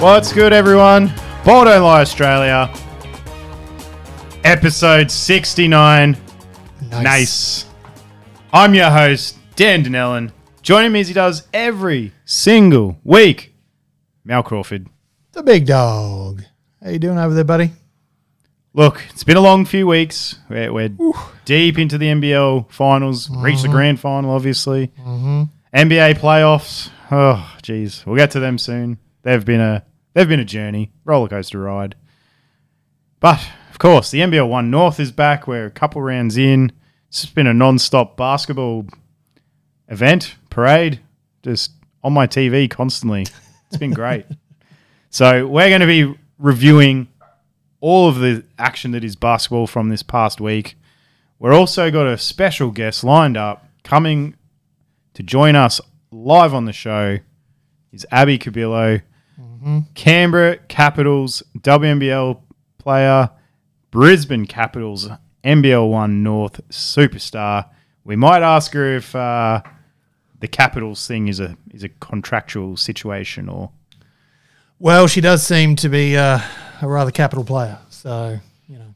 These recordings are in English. What's good, everyone? Ball Don't Lie, Australia. Episode 69. Nice. I'm your host, Dan Dinellen. Joining me as he does every single week, Mal Crawford. The big dog. How you doing over there, buddy? Look, it's been a long few weeks. We're deep into the NBL finals. Mm-hmm. Reached the grand final, obviously. Mm-hmm. NBA playoffs. Oh, geez. We'll get to them soon. They've been a journey, roller coaster ride. But of course, the NBL One North is back. We're a couple rounds in. It's been a non-stop basketball event parade, just on my TV constantly. It's been great. So we're going to be reviewing all of the action that is basketball from this past week. We're also got a special guest lined up coming to join us live on the show. Is Abby Cubillo, mm-hmm. Canberra Capitals WNBL player, Brisbane Capitals NBL One North superstar. We might ask her if the Capitals thing is a contractual situation or. Well, she does seem to be a rather capital player, so you know.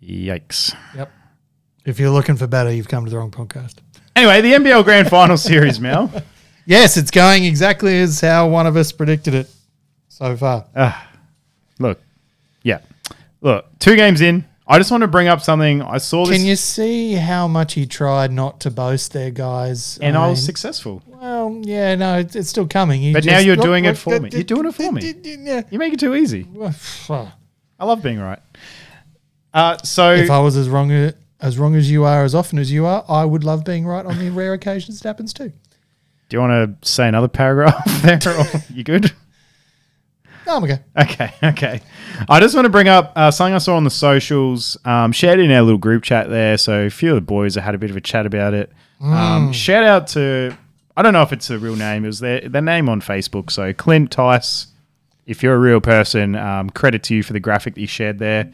Yikes! Yep. If you're looking for better, you've come to the wrong podcast. Anyway, the NBL Grand Final Series, Mel. Yes, it's going exactly as how one of us predicted it so far. Look, two games in. I just want to bring up something. I saw this. Can you see how much he tried not to boast there, guys? And I was successful. Well, yeah, no, it's still coming. But now you're doing it for me. You're doing it for me. You make it too easy. I love being right. So if I was as wrong as you are, as often as you are, I would love being right on the rare occasions it happens too. Do you want to say another paragraph there? Or you good? No, I'm okay. Okay. I just want to bring up something I saw on the socials, shared in our little group chat there. So a few of the boys have had a bit of a chat about it. Shout out to, I don't know if it's a real name. It was their name on Facebook. So Clint Tice, if you're a real person, credit to you for the graphic that you shared there.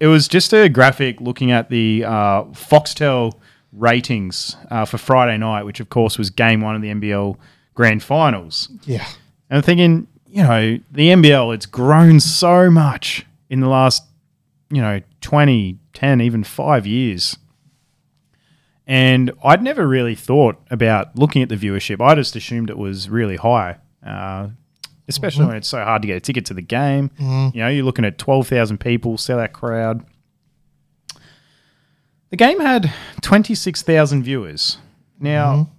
It was just a graphic looking at the Foxtel ratings for Friday night, which of course was game one of the NBL grand finals. Yeah. And I'm thinking, you know, the NBL, it's grown so much in the last, 20, 10, even 5 years. And I'd never really thought about looking at the viewership. I just assumed it was really high, especially when it's so hard to get a ticket to the game. Mm-hmm. You know, you're looking at 12,000 people, sell that crowd. The game had 26,000 viewers. Now,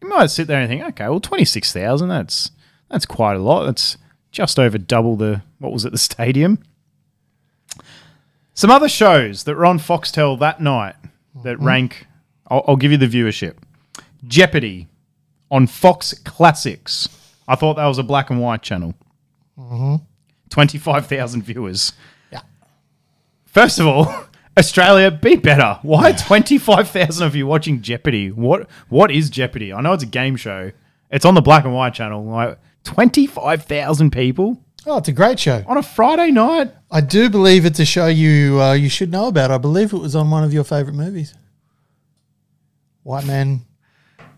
you might sit there and think, okay, well, 26,000, that's quite a lot. That's just over double what was at the stadium. Some other shows that were on Foxtel that night that rank, I'll give you the viewership. Jeopardy on Fox Classics. I thought that was a black and white channel. 25,000 viewers. Yeah. First of all, Australia, be better. Why 25,000 of you watching Jeopardy? What is Jeopardy? I know it's a game show. It's on the black and white channel. Like 25,000 people. Oh, it's a great show on a Friday night. I do believe it's a show you should know about. I believe it was on one of your favourite movies, White Man.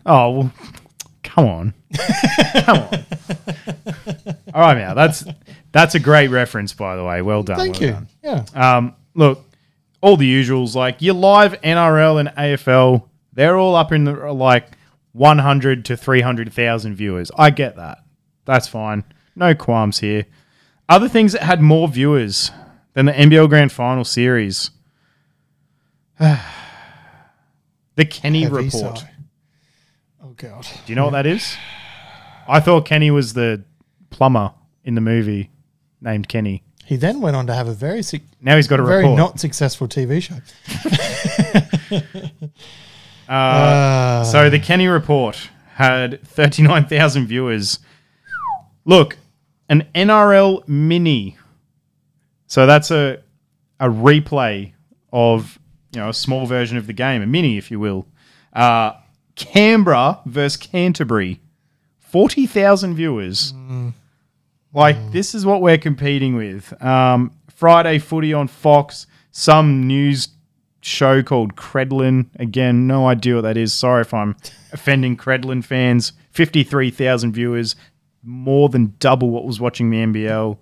Oh, well, come on, come on. All right, now that's a great reference, by the way. Well done. Thank you. Done. Yeah. Look. All the usuals, like your live NRL and AFL, they're all up in the 100 to 300,000 viewers. I get that. That's fine. No qualms here. Other things that had more viewers than the NBL Grand Final Series. The Kenny Report. Sigh. Oh, God. Do you know what that is? I thought Kenny was the plumber in the movie named Kenny. He then went on to have a very not successful TV show. So the Kenny Report had 39,000 viewers. Look, an NRL mini. So that's a replay of a small version of the game, a mini, if you will. Canberra versus Canterbury, 40,000 viewers. Mm. This is what we're competing with. Friday footy on Fox, some news show called Credlin. Again, no idea what that is. Sorry if I'm offending Credlin fans. 53,000 viewers. more than double what was watching the NBL.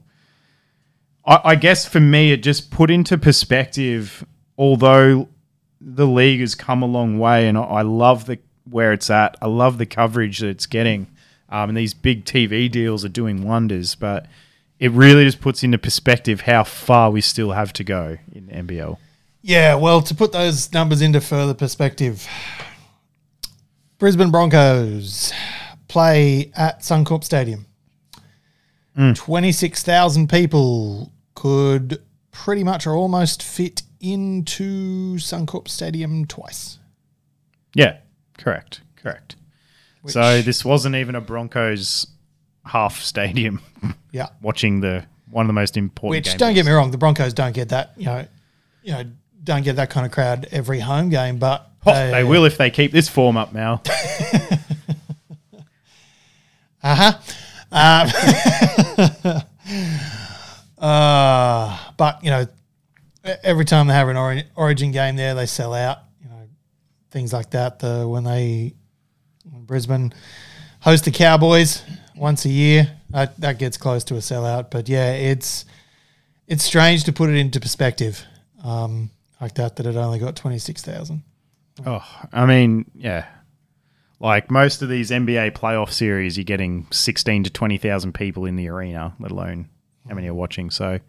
I guess for me, it just put into perspective, although the league has come a long way and I love where it's at. I love the coverage that it's getting. And these big TV deals are doing wonders, but it really just puts into perspective how far we still have to go in NBL. Yeah, well, to put those numbers into further perspective, Brisbane Broncos play at Suncorp Stadium. 26,000 people could pretty much or almost fit into Suncorp Stadium twice. Yeah, correct. So this wasn't even a Broncos half stadium. Yeah, watching one of the most important games. Which, don't get me wrong, the Broncos don't get that, don't get that kind of crowd every home game, but they will if they keep this form up now. But every time they have an origin game there, they sell out. Things like that. When Brisbane host the Cowboys once a year, that gets close to a sellout. But yeah, it's strange to put it into perspective, like that it only got 26,000. Oh, I mean, yeah. Like most of these NBA playoff series, you're getting 16,000 to 20,000 people in the arena, let alone how many are watching. So,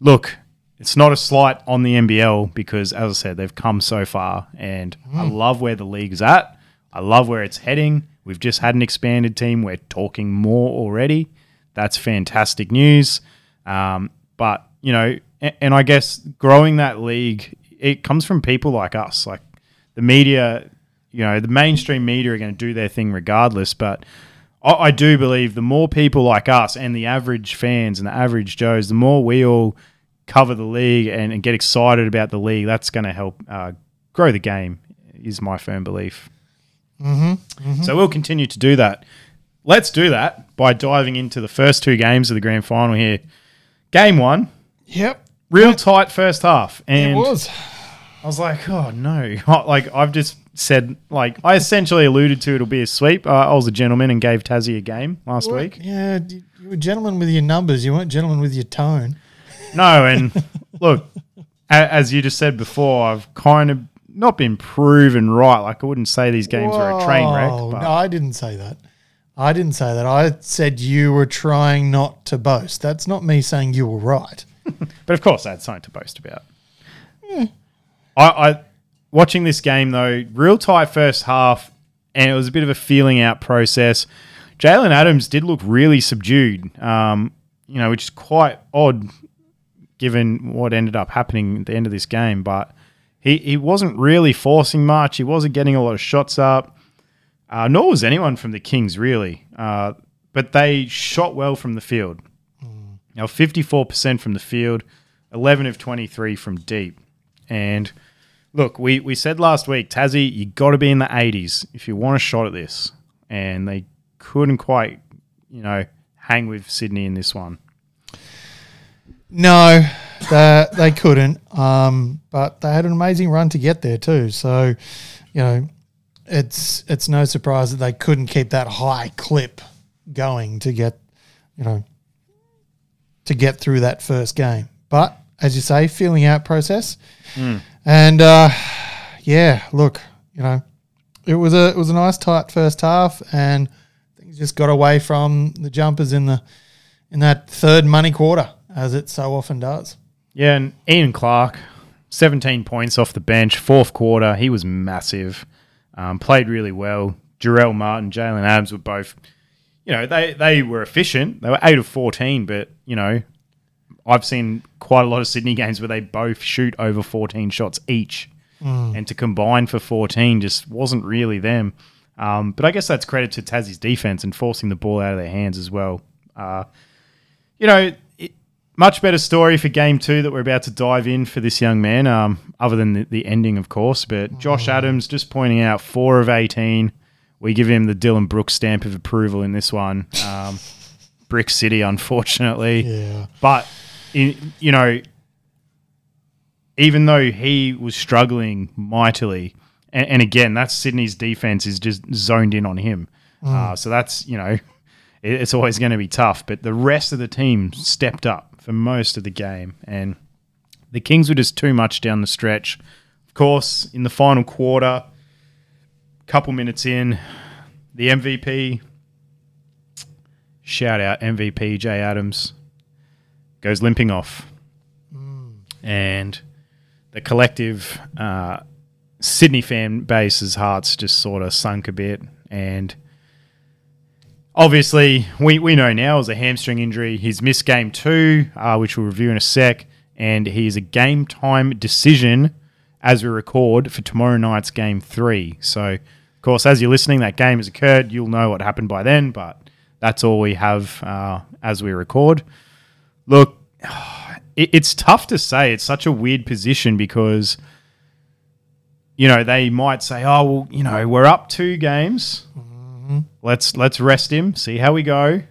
look, it's not a slight on the NBL because, as I said, they've come so far, and I love where the league's at. I love where it's heading. We've just had an expanded team. We're talking more already. That's fantastic news. But, and I guess growing that league, it comes from people like us, like the media. The mainstream media are going to do their thing regardless, but I do believe the more people like us and the average fans and the average Joes, the more we all cover the league and get excited about the league, that's going to help grow the game, is my firm belief. So we'll continue to do that. Let's do that by diving into the first two games of the grand final here. Game one. Yep. Real tight first half. And it was. I was like, oh, no. Like, I've just said, like, I essentially alluded to it'll be a sweep. I was a gentleman and gave Tassie a game last week. Yeah, you were a gentleman with your numbers. You weren't a gentleman with your tone. No, and look, as you just said before, I've kind of not been proven right. Like, I wouldn't say these games were a train wreck. But no, I didn't say that. I said you were trying not to boast. That's not me saying you were right. But, of course, I had something to boast about. Yeah. I watching this game, though, real tight first half, and it was a bit of a feeling out process. Jalen Adams did look really subdued, which is quite odd given what ended up happening at the end of this game. But he wasn't really forcing much. He wasn't getting a lot of shots up, nor was anyone from the Kings, really. But they shot well from the field. Now, 54% from the field, 11 of 23 from deep. And look, we said last week, Tassie, you got to be in the 80s if you want a shot at this. And they couldn't quite, hang with Sydney in this one. No, they couldn't. But they had an amazing run to get there too. So, it's no surprise that they couldn't keep that high clip going to get, to get through that first game. But as you say, feeling out process. And, look, it was a nice tight first half, and things just got away from the Jumpers in that third money quarter, as it so often does. Yeah, and Ian Clark, 17 points off the bench, fourth quarter. He was massive, played really well. Jarrell Martin, Jalen Adams were both, they were efficient. They were 8 of 14, but, I've seen quite a lot of Sydney games where they both shoot over 14 shots each, and to combine for 14 just wasn't really them. But I guess that's credit to Tassie's defense and forcing the ball out of their hands as well. Much better story for game two that we're about to dive in for this young man, other than the ending, of course. But Josh Adams, just pointing out, 4 of 18. We give him the Dylan Brooks stamp of approval in this one. Brick City, unfortunately. Yeah. But even though he was struggling mightily, and again, that's Sydney's defense is just zoned in on him. So that's, it's always going to be tough. But the rest of the team stepped up for most of the game, and the Kings were just too much down the stretch. Of course, in the final quarter, couple minutes in, the MVP, shout out MVP Jay Adams, goes limping off. And the collective Sydney fan base's hearts just sort of sunk a bit. And obviously, we know now it was a hamstring injury. He's missed game two, which we'll review in a sec. And he's a game-time decision as we record for tomorrow night's game three. So, of course, as you're listening, that game has occurred. You'll know what happened by then, but that's all we have as we record. Look, it's tough to say. It's such a weird position because, you know, they might say, oh, well, you know, we're up 2 games. Mm-hmm. Let's rest him, see how we go.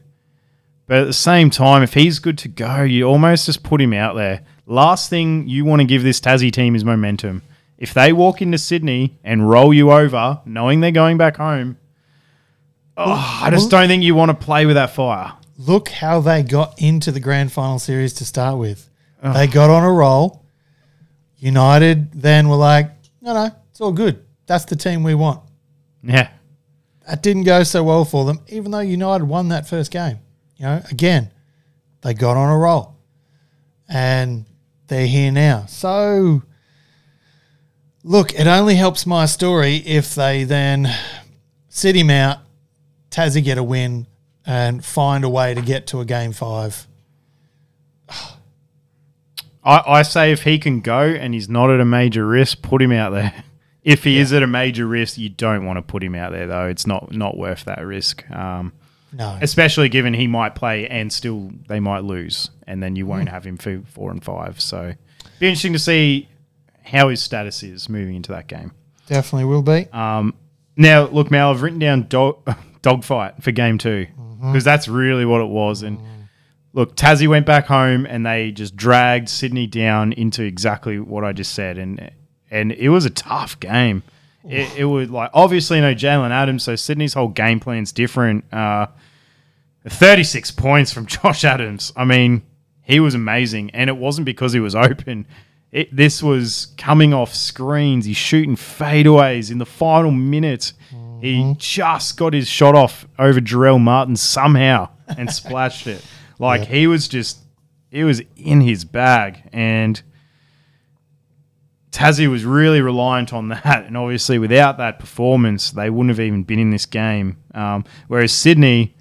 But at the same time, if he's good to go, you almost just put him out there. Last thing you want to give this Tassie team is momentum. If they walk into Sydney and roll you over, knowing they're going back home, I just don't think you want to play with that fire. Look how they got into the grand final series to start with. Oh. They got on a roll. United then were like, no, it's all good. That's the team we want. Yeah. That didn't go so well for them, even though United won that first game. You know, again, they got on a roll and they're here now. So, look, it only helps my story if they then sit him out, Tassie get a win, and find a way to get to a game 5. I say if he can go and he's not at a major risk, put him out there. If he is at a major risk, you don't want to put him out there, though. It's not worth that risk. No. Especially given he might play and still they might lose, and then you won't have him for 4 and 5. So be interesting to see how his status is moving into that game. Definitely will be. Now, look, Mal, I've written down dogfight for game 2 because that's really what it was. And look, Tassie went back home and they just dragged Sydney down into exactly what I just said. And it was a tough game. It was like, obviously, no Jalen Adams, so Sydney's whole game plan's different. 36 points from Josh Adams. I mean, he was amazing, and it wasn't because he was open. This was coming off screens. He's shooting fadeaways in the final minute. He just got his shot off over Jarrell Martin somehow and splashed it. Like, he was just – it was in his bag, and – Tassie was really reliant on that, and obviously without that performance, they wouldn't have even been in this game. Whereas Sydney,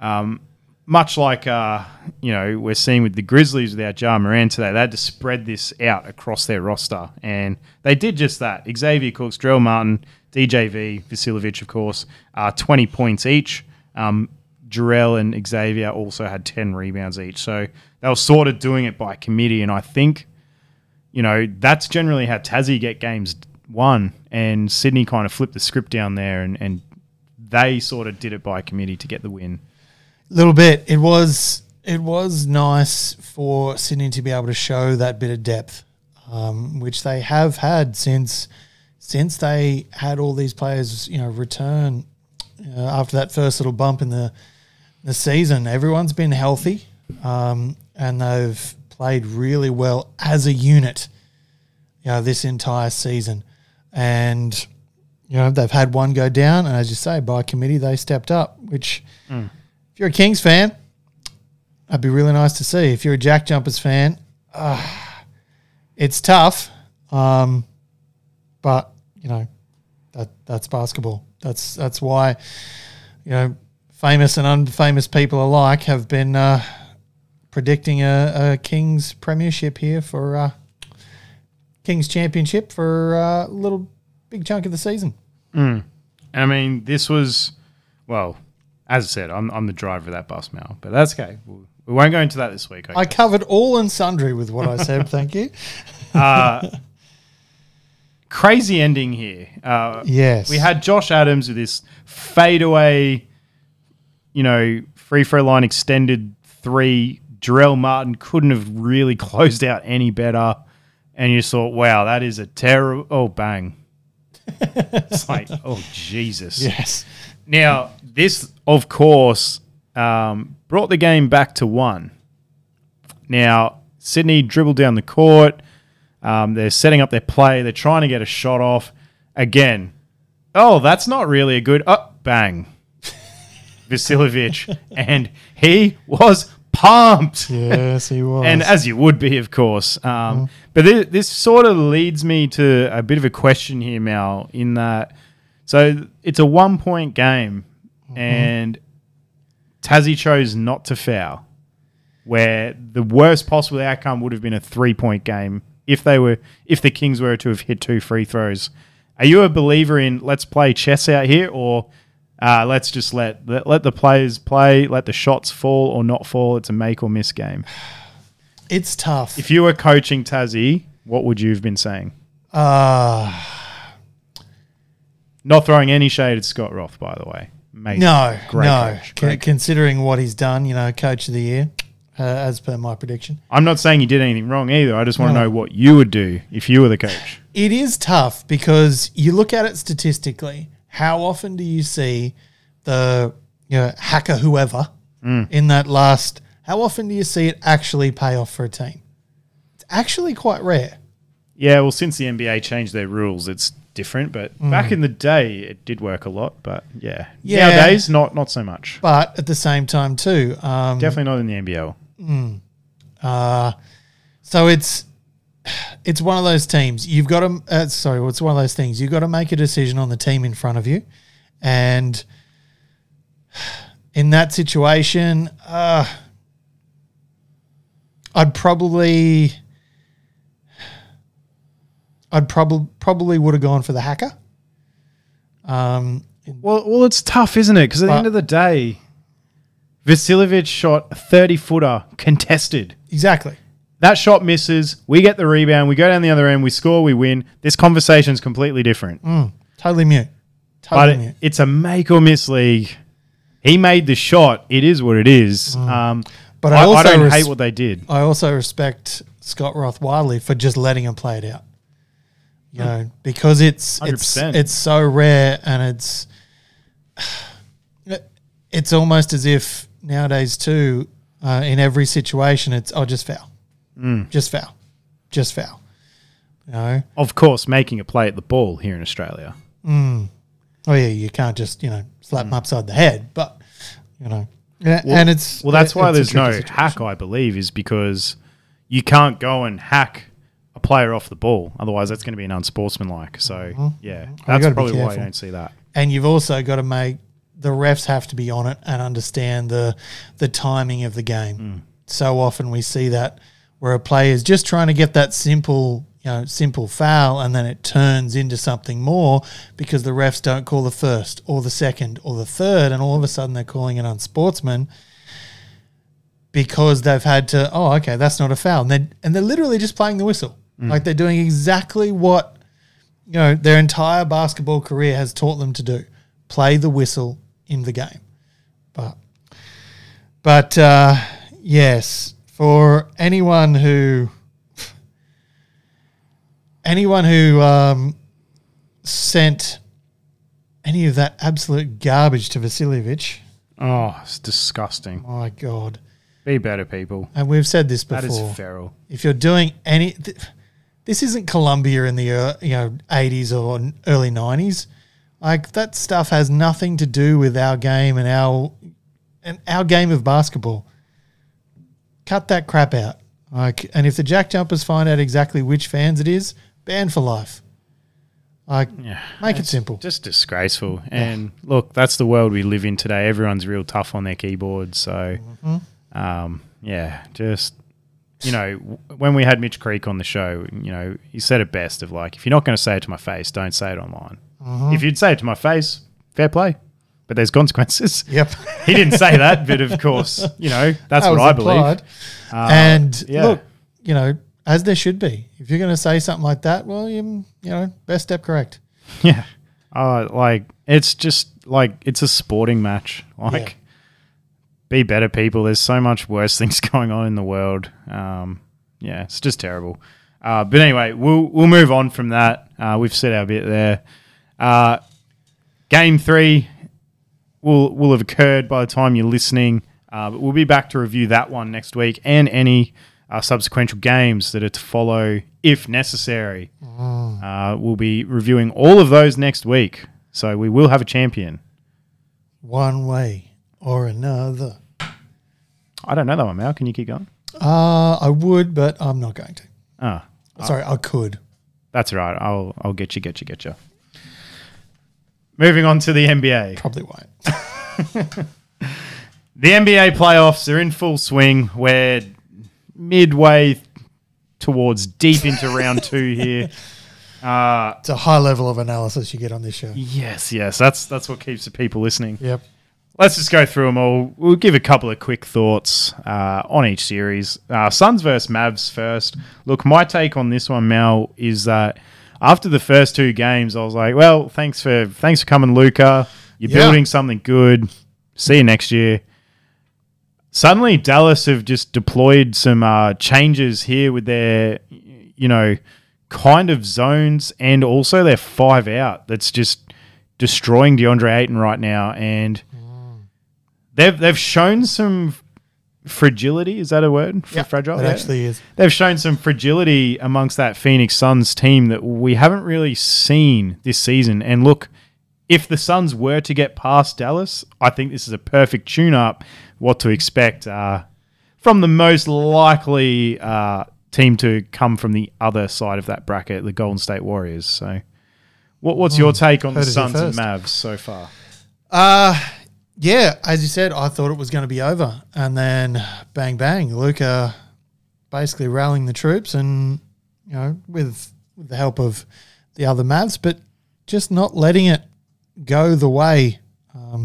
much like we're seeing with the Grizzlies without Ja Moran today, they had to spread this out across their roster, and they did just that. Xavier Cooks, Jarrell Martin, DJV, Vasiljević, of course, 20 points each. Jarrell and Xavier also had 10 rebounds each, so they were sort of doing it by committee, and I think that's generally how Tassie get games won, and Sydney kind of flipped the script down there and they sort of did it by committee to get the win. A little bit. It was nice for Sydney to be able to show that bit of depth, which they have had since they had all these players, return after that first little bump in the season. Everyone's been healthy and they've played really well as a unit, this entire season. And, they've had one go down, and as you say, by committee they stepped up, which if you're a Kings fan, that'd be really nice to see. If you're a Jack Jumpers fan, it's tough, but, that's basketball. That's why, famous and unfamous people alike have been – predicting a Kings premiership here for Kings championship for a little big chunk of the season. I mean, this was, as I said, I'm the driver of that bus now, but that's okay. We won't go into that this week. I covered all and sundry with what I said. Thank you. Crazy ending here. Yes. We had Josh Adams with this fadeaway, free throw line extended 3. Jarrell Martin couldn't have really closed out any better, and you thought, wow, that is a terrible – oh, bang. It's like, oh, Jesus. Yes. Now, this, of course, brought the game back to one. Now, Sydney dribbled down the court. They're setting up their play. They're trying to get a shot off. Again, oh, that's not really a good... Oh, bang. Vasiljević. And he was pumped. Yes, he was. And as you would be, of course. But this sort of leads me to a bit of a question here, Mal, in that... So it's a one-point game, and Tassie chose not to foul, where the worst possible outcome would have been a three-point game if the Kings were to have hit two free throws. Are you a believer in let's play chess out here, or let's just let the players play, let the shots fall or not fall? It's a make or miss game. It's tough. If you were coaching Tassie, what would you have been saying? Not throwing any shade at Scott Roth, by the way. Amazing. No, great coach. Great considering what he's done, you know, coach of the year, as per my prediction. I'm not saying you did anything wrong either. I just want to know what you would do if you were the coach. It is tough because you look at it statistically. How often do you see the hacker whoever in that last? How often do you see it actually pay off for a team? It's actually quite rare. Yeah, well, since the NBA changed their rules, it's different, but back in the day it did work a lot, but yeah. Nowadays not so much. But at the same time too, definitely not in the NBL. So it's one of those teams. You've got to it's one of those things. You've got to make a decision on the team in front of you, and in that situation, I'd probably would have gone for the hacker. Well, it's tough, isn't it? Because at the end of the day, Vasiljević shot a 30-footer contested. Exactly. That shot misses. We get the rebound. We go down the other end. We score. We win. This conversation's completely different. Totally mute. Totally mute. It's a make or miss league. He made the shot. It is what it is. But I don't hate what they did. I also respect Scott Roth wildly for just letting him play it out. You know, because it's so rare, and it's almost as if nowadays too, in every situation, it's just foul, just foul. You know, of course, making a play at the ball here in Australia. Oh yeah, you can't just slap them upside the head, but and it's that's why there's no hack, I believe, is because you can't go and hack a player off the ball, otherwise that's going to be an unsportsmanlike. So yeah, that's probably why you don't see that. And you've also got to make the refs have to be on it and understand the timing of the game. So often we see that where a player is just trying to get that simple foul, and then it turns into something more because the refs don't call the first or the second or the third, and all of a sudden they're calling it unsportsman. Because they've had to, that's not a foul. And they're literally just playing the whistle. Like they're doing exactly what their entire basketball career has taught them to do: play the whistle in the game. But yes, for anyone who sent any of that absolute garbage to Vasiljević, it's disgusting. My God, be better, people. And we've said this before. That is feral. If you're doing any. This isn't Colombia in the 80s or early 90s. Like, that stuff has nothing to do with our game and our game of basketball. Cut that crap out. Like, and if the Jack Jumpers find out exactly which fans it is, ban for life. Like, make it simple. Just disgraceful. And look, that's the world we live in today. Everyone's real tough on their keyboards. So, when we had Mitch Creek on the show, he said it best of like, if you're not going to say it to my face, don't say it online. If you'd say it to my face, fair play, but there's consequences. Yep. He didn't say that, but of course, that's what I believe. And look, as there should be, if you're going to say something like that, well, best step correct. Yeah. It's just like, it's a sporting match. Like, be better, people. There's so much worse things going on in the world. It's just terrible. But anyway, we'll move on from that. We've said our bit there. Game 3, will have occurred by the time you're listening. But we'll be back to review that one next week and any subsequent games that are to follow if necessary. We'll be reviewing all of those next week. So we will have a champion. One way or another. I don't know that one, Mal. Can you keep going? I would, but I'm not going to. Sorry, I could. That's right. I'll get you. Moving on to the NBA. Probably won't. The NBA playoffs are in full swing. We're midway towards deep into round two here. It's a high level of analysis you get on this show. Yes. That's what keeps the people listening. Yep. Let's just go through them all. We'll give a couple of quick thoughts on each series. Suns versus Mavs first. Look, my take on this one, Mal, is that after the first two games, I was like, well, thanks for coming, Luka. You're building something good. See you next year. Suddenly, Dallas have just deployed some changes here with their, kind of zones and also their five out that's just destroying DeAndre Ayton right now. And They've shown some fragility. Is that a word? Yeah, fragile? It actually is. They've shown some fragility amongst that Phoenix Suns team that we haven't really seen this season. And look, if the Suns were to get past Dallas, I think this is a perfect tune-up. What to expect from the most likely team to come from the other side of that bracket, the Golden State Warriors. So, what's your take on the Suns and Mavs so far? Yeah, as you said, I thought it was going to be over. And then, bang, bang, Luka basically rallying the troops and, with the help of the other Mavs, but just not letting it go the way a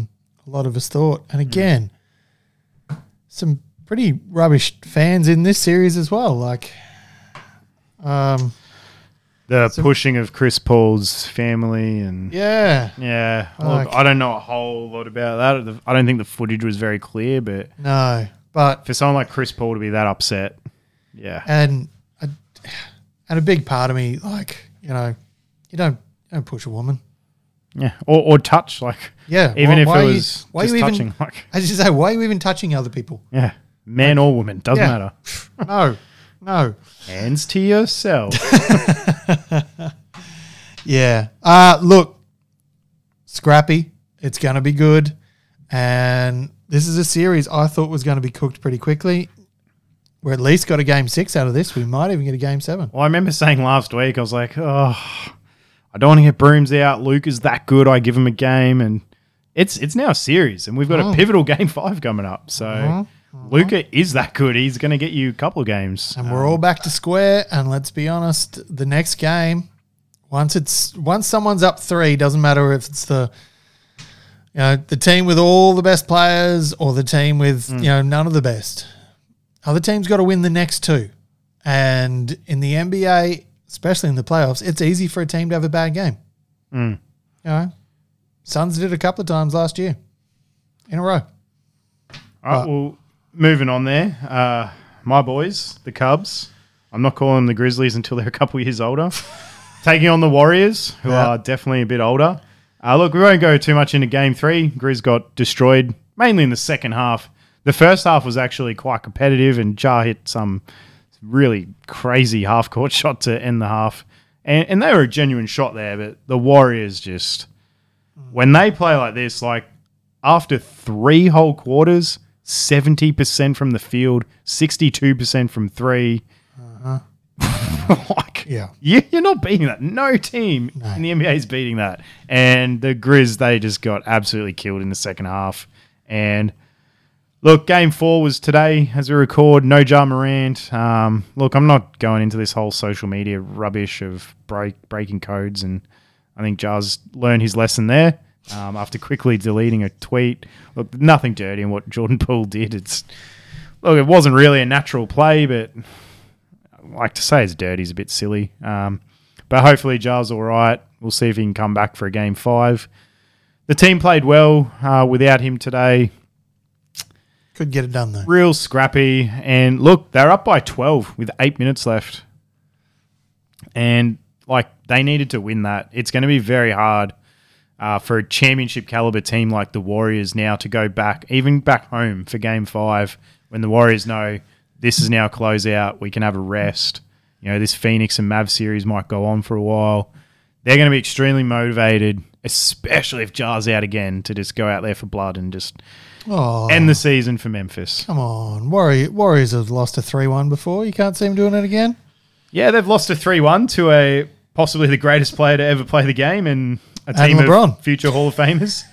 lot of us thought. And again, some pretty rubbish fans in this series as well. Like the pushing of Chris Paul's family and... Yeah. Look, I don't know a whole lot about that. I don't think the footage was very clear, but... No, but... For someone like Chris Paul to be that upset, And a big part of me, you don't push a woman. Yeah, or touch, even if it was just touching. As you say, why are you even touching other people? Yeah, man or woman, doesn't matter. No. Hands to yourself. Yeah. Look, scrappy. It's going to be good. And this is a series I thought was going to be cooked pretty quickly. We're at least got a game 6 out of this. We might even get a game 7. Well, I remember saying last week, I was like, I don't want to get brooms out. Luke is that good. I give him a game. And it's now a series. And we've got a pivotal game 5 coming up. So... Luka is that good. He's going to get you a couple of games. And we're all back to square. And let's be honest, the next game, once someone's up 3, doesn't matter if it's the team with all the best players or the team with none of the best. Other teams got to win the next 2. And in the NBA, especially in the playoffs, it's easy for a team to have a bad game. Suns did a couple of times last year in a row. All right, well... Moving on there, my boys, the Cubs. I'm not calling them the Grizzlies until they're a couple years older. Taking on the Warriors, who are definitely a bit older. Look, we won't go too much into Game 3. Grizz got destroyed, mainly in the second half. The first half was actually quite competitive, and Jar hit some really crazy half-court shot to end the half. And they were a genuine shot there, but the Warriors just... When they play like this, after 3 whole quarters... 70% from the field, 62% from 3. You're not beating that. No team in the NBA is beating that. And the Grizz, they just got absolutely killed in the second half. And look, game 4 was today as we record. No Ja Morant. Look, I'm not going into this whole social media rubbish of breaking codes, and I think Ja's learned his lesson there. After quickly deleting a tweet. Look, nothing dirty in what Jordan Poole did. It wasn't really a natural play, but I like to say it's dirty is a bit silly. But hopefully Jar's all right. We'll see if he can come back for a game 5. The team played well without him today. Could get it done, though. Real scrappy. And look, they're up by 12 with 8 minutes left. And, they needed to win that. It's going to be very hard for a championship caliber team like the Warriors now to go back, even back home for Game 5 when the Warriors know this is now closeout, we can have a rest. You know, this Phoenix and Mavs series might go on for a while. They're going to be extremely motivated, especially if Jar's out again, to just go out there for blood and just end the season for Memphis. Come on. Warriors have lost a 3-1 before. You can't see them doing it again? Yeah, they've lost a 3-1 to a possibly the greatest player to ever play the game and a team of future Hall of Famers.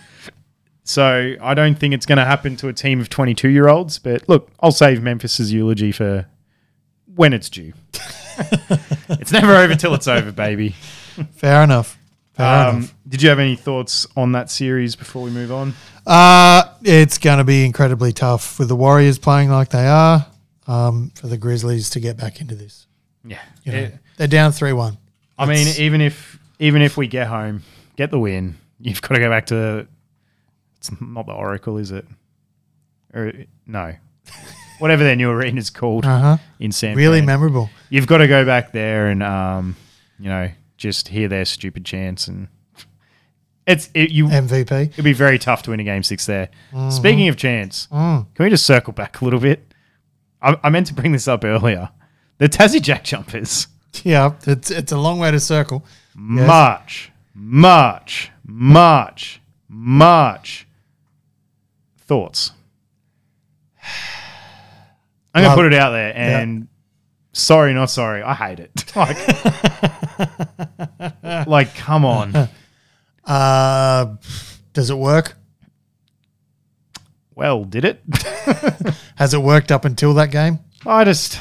So I don't think it's going to happen to a team of 22-year-olds. But look, I'll save Memphis's eulogy for when it's due. It's never over till it's over, baby. Fair enough. Fair enough. Did you have any thoughts on that series before we move on? It's going to be incredibly tough with the Warriors playing like they are for the Grizzlies to get back into this. Yeah. You know, they're down 3-1. I mean, even if we get home, get the win, you've got to go back to – it's not the Oracle, is it? Or no. Whatever their new arena is called in San Fran. Really memorable. You've got to go back there and, you know – just hear their stupid chants, and you MVP. It'd be very tough to win a Game 6 there. Mm-hmm. Speaking of chants, can we just circle back a little bit? I meant to bring this up earlier. The Tassie Jack Jumpers. Yeah, it's a long way to circle. Yes. March. Thoughts? I'm going to put it out there and. Yeah. Sorry, not sorry. I hate it. Like, like come on. Does it work? Well, did it? Has it worked up until that game? I don't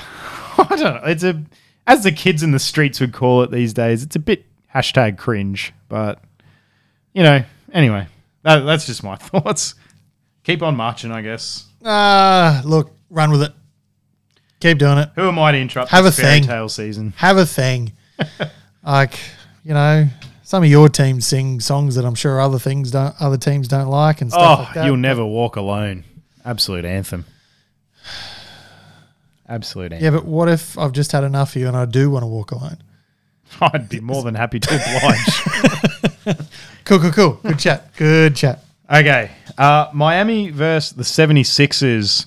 know. It's a, as the kids in the streets would call it these days, it's a bit hashtag cringe. But, you know, anyway, that's just my thoughts. Keep on marching, I guess. Look, run with it. Keep doing it. Who am I to interrupt this fairy tale season? Have a thing. Like, you know, some of your teams sing songs that I'm sure other teams don't like and stuff like that. You'll never walk alone. Absolute anthem. Absolute anthem. Yeah, but what if I've just had enough of you and I do want to walk alone? I'd be more than happy to oblige. Cool. Good chat. Okay. Miami versus the 76ers.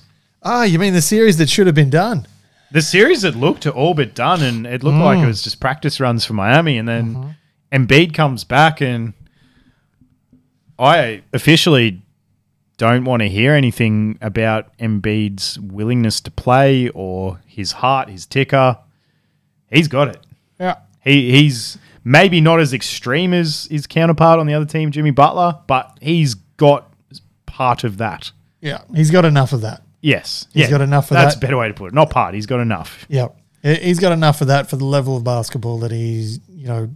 You mean the series that should have been done? The series that looked all but done, and it looked like it was just practice runs for Miami, and then Embiid comes back, and I officially don't want to hear anything about Embiid's willingness to play or his heart, his ticker. He's got it. Yeah, he's maybe not as extreme as his counterpart on the other team, Jimmy Butler, but he's got part of that. Yeah, he's got enough of that. Yes. He's got enough of that. That's a better way to put it. Not part. He's got enough. Yep. He's got enough of that for the level of basketball that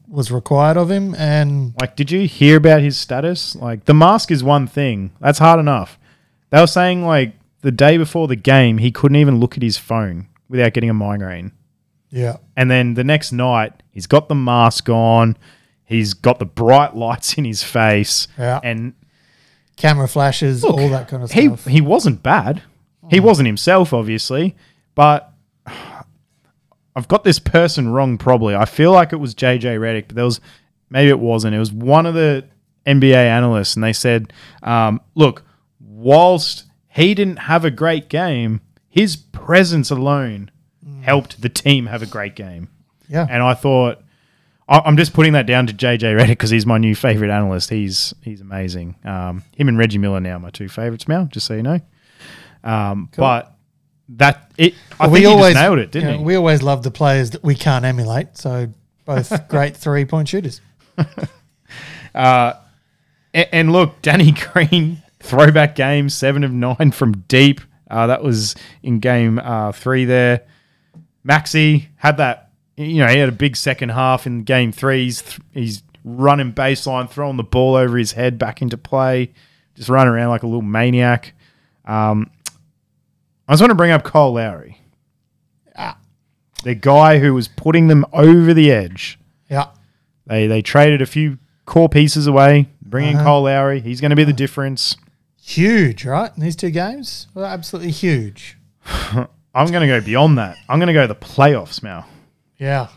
was required of him. And like, did you hear about his status? Like, the mask is one thing. That's hard enough. They were saying, like, the day before the game, he couldn't even look at his phone without getting a migraine. Yeah. And then the next night, he's got the mask on. He's got the bright lights in his face. Yeah. And camera flashes, all that kind of stuff. He wasn't bad. He wasn't himself, obviously, but I've got this person wrong probably. I feel like it was JJ Redick, but maybe it wasn't. It was one of the NBA analysts, and they said, look, whilst he didn't have a great game, his presence alone helped the team have a great game. Yeah. And I thought, I'm just putting that down to JJ Redick because he's my new favourite analyst. He's amazing. Him and Reggie Miller now, my two favourites now, just so you know. Cool. But I think he just nailed it, didn't he? We always love the players that we can't emulate. So both great 3-point shooters. And look, Danny Green, throwback game, 7 of 9 from deep. That was in game 3 there. Maxey had that. You know, he had a big second half in game 3. He's running baseline, throwing the ball over his head back into play, just running around like a little maniac. I just want to bring up Cole Lowry. Yeah. The guy who was putting them over the edge. Yeah. They traded a few core pieces away, bringing Cole Lowry. He's going to be the difference. Huge, right? In these two games? Well, absolutely huge. I'm going to go beyond that. I'm going to go to the playoffs now. Yeah.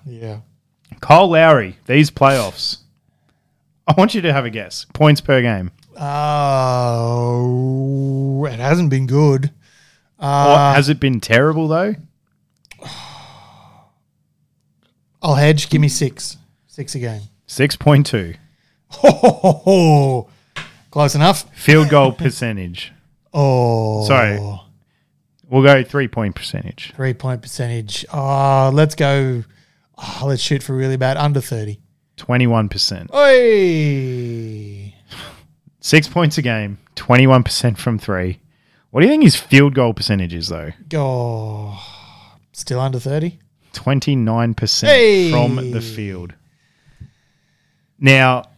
Cole Lowry, these playoffs. I want you to have a guess. Points per game. Oh, it hasn't been good. Or has it been terrible, though? I'll hedge. Give me 6. 6 a game. 6.2. Oh, close enough. Field goal percentage. Oh. So we'll go 3-point percentage. 3-point percentage. Let's go. Oh, let's shoot for really bad. Under 30. 21%. Oi. 6 points a game. 21% from 3. What do you think his field goal percentage is, though? Oh, still under 30. 29% from the field. Now,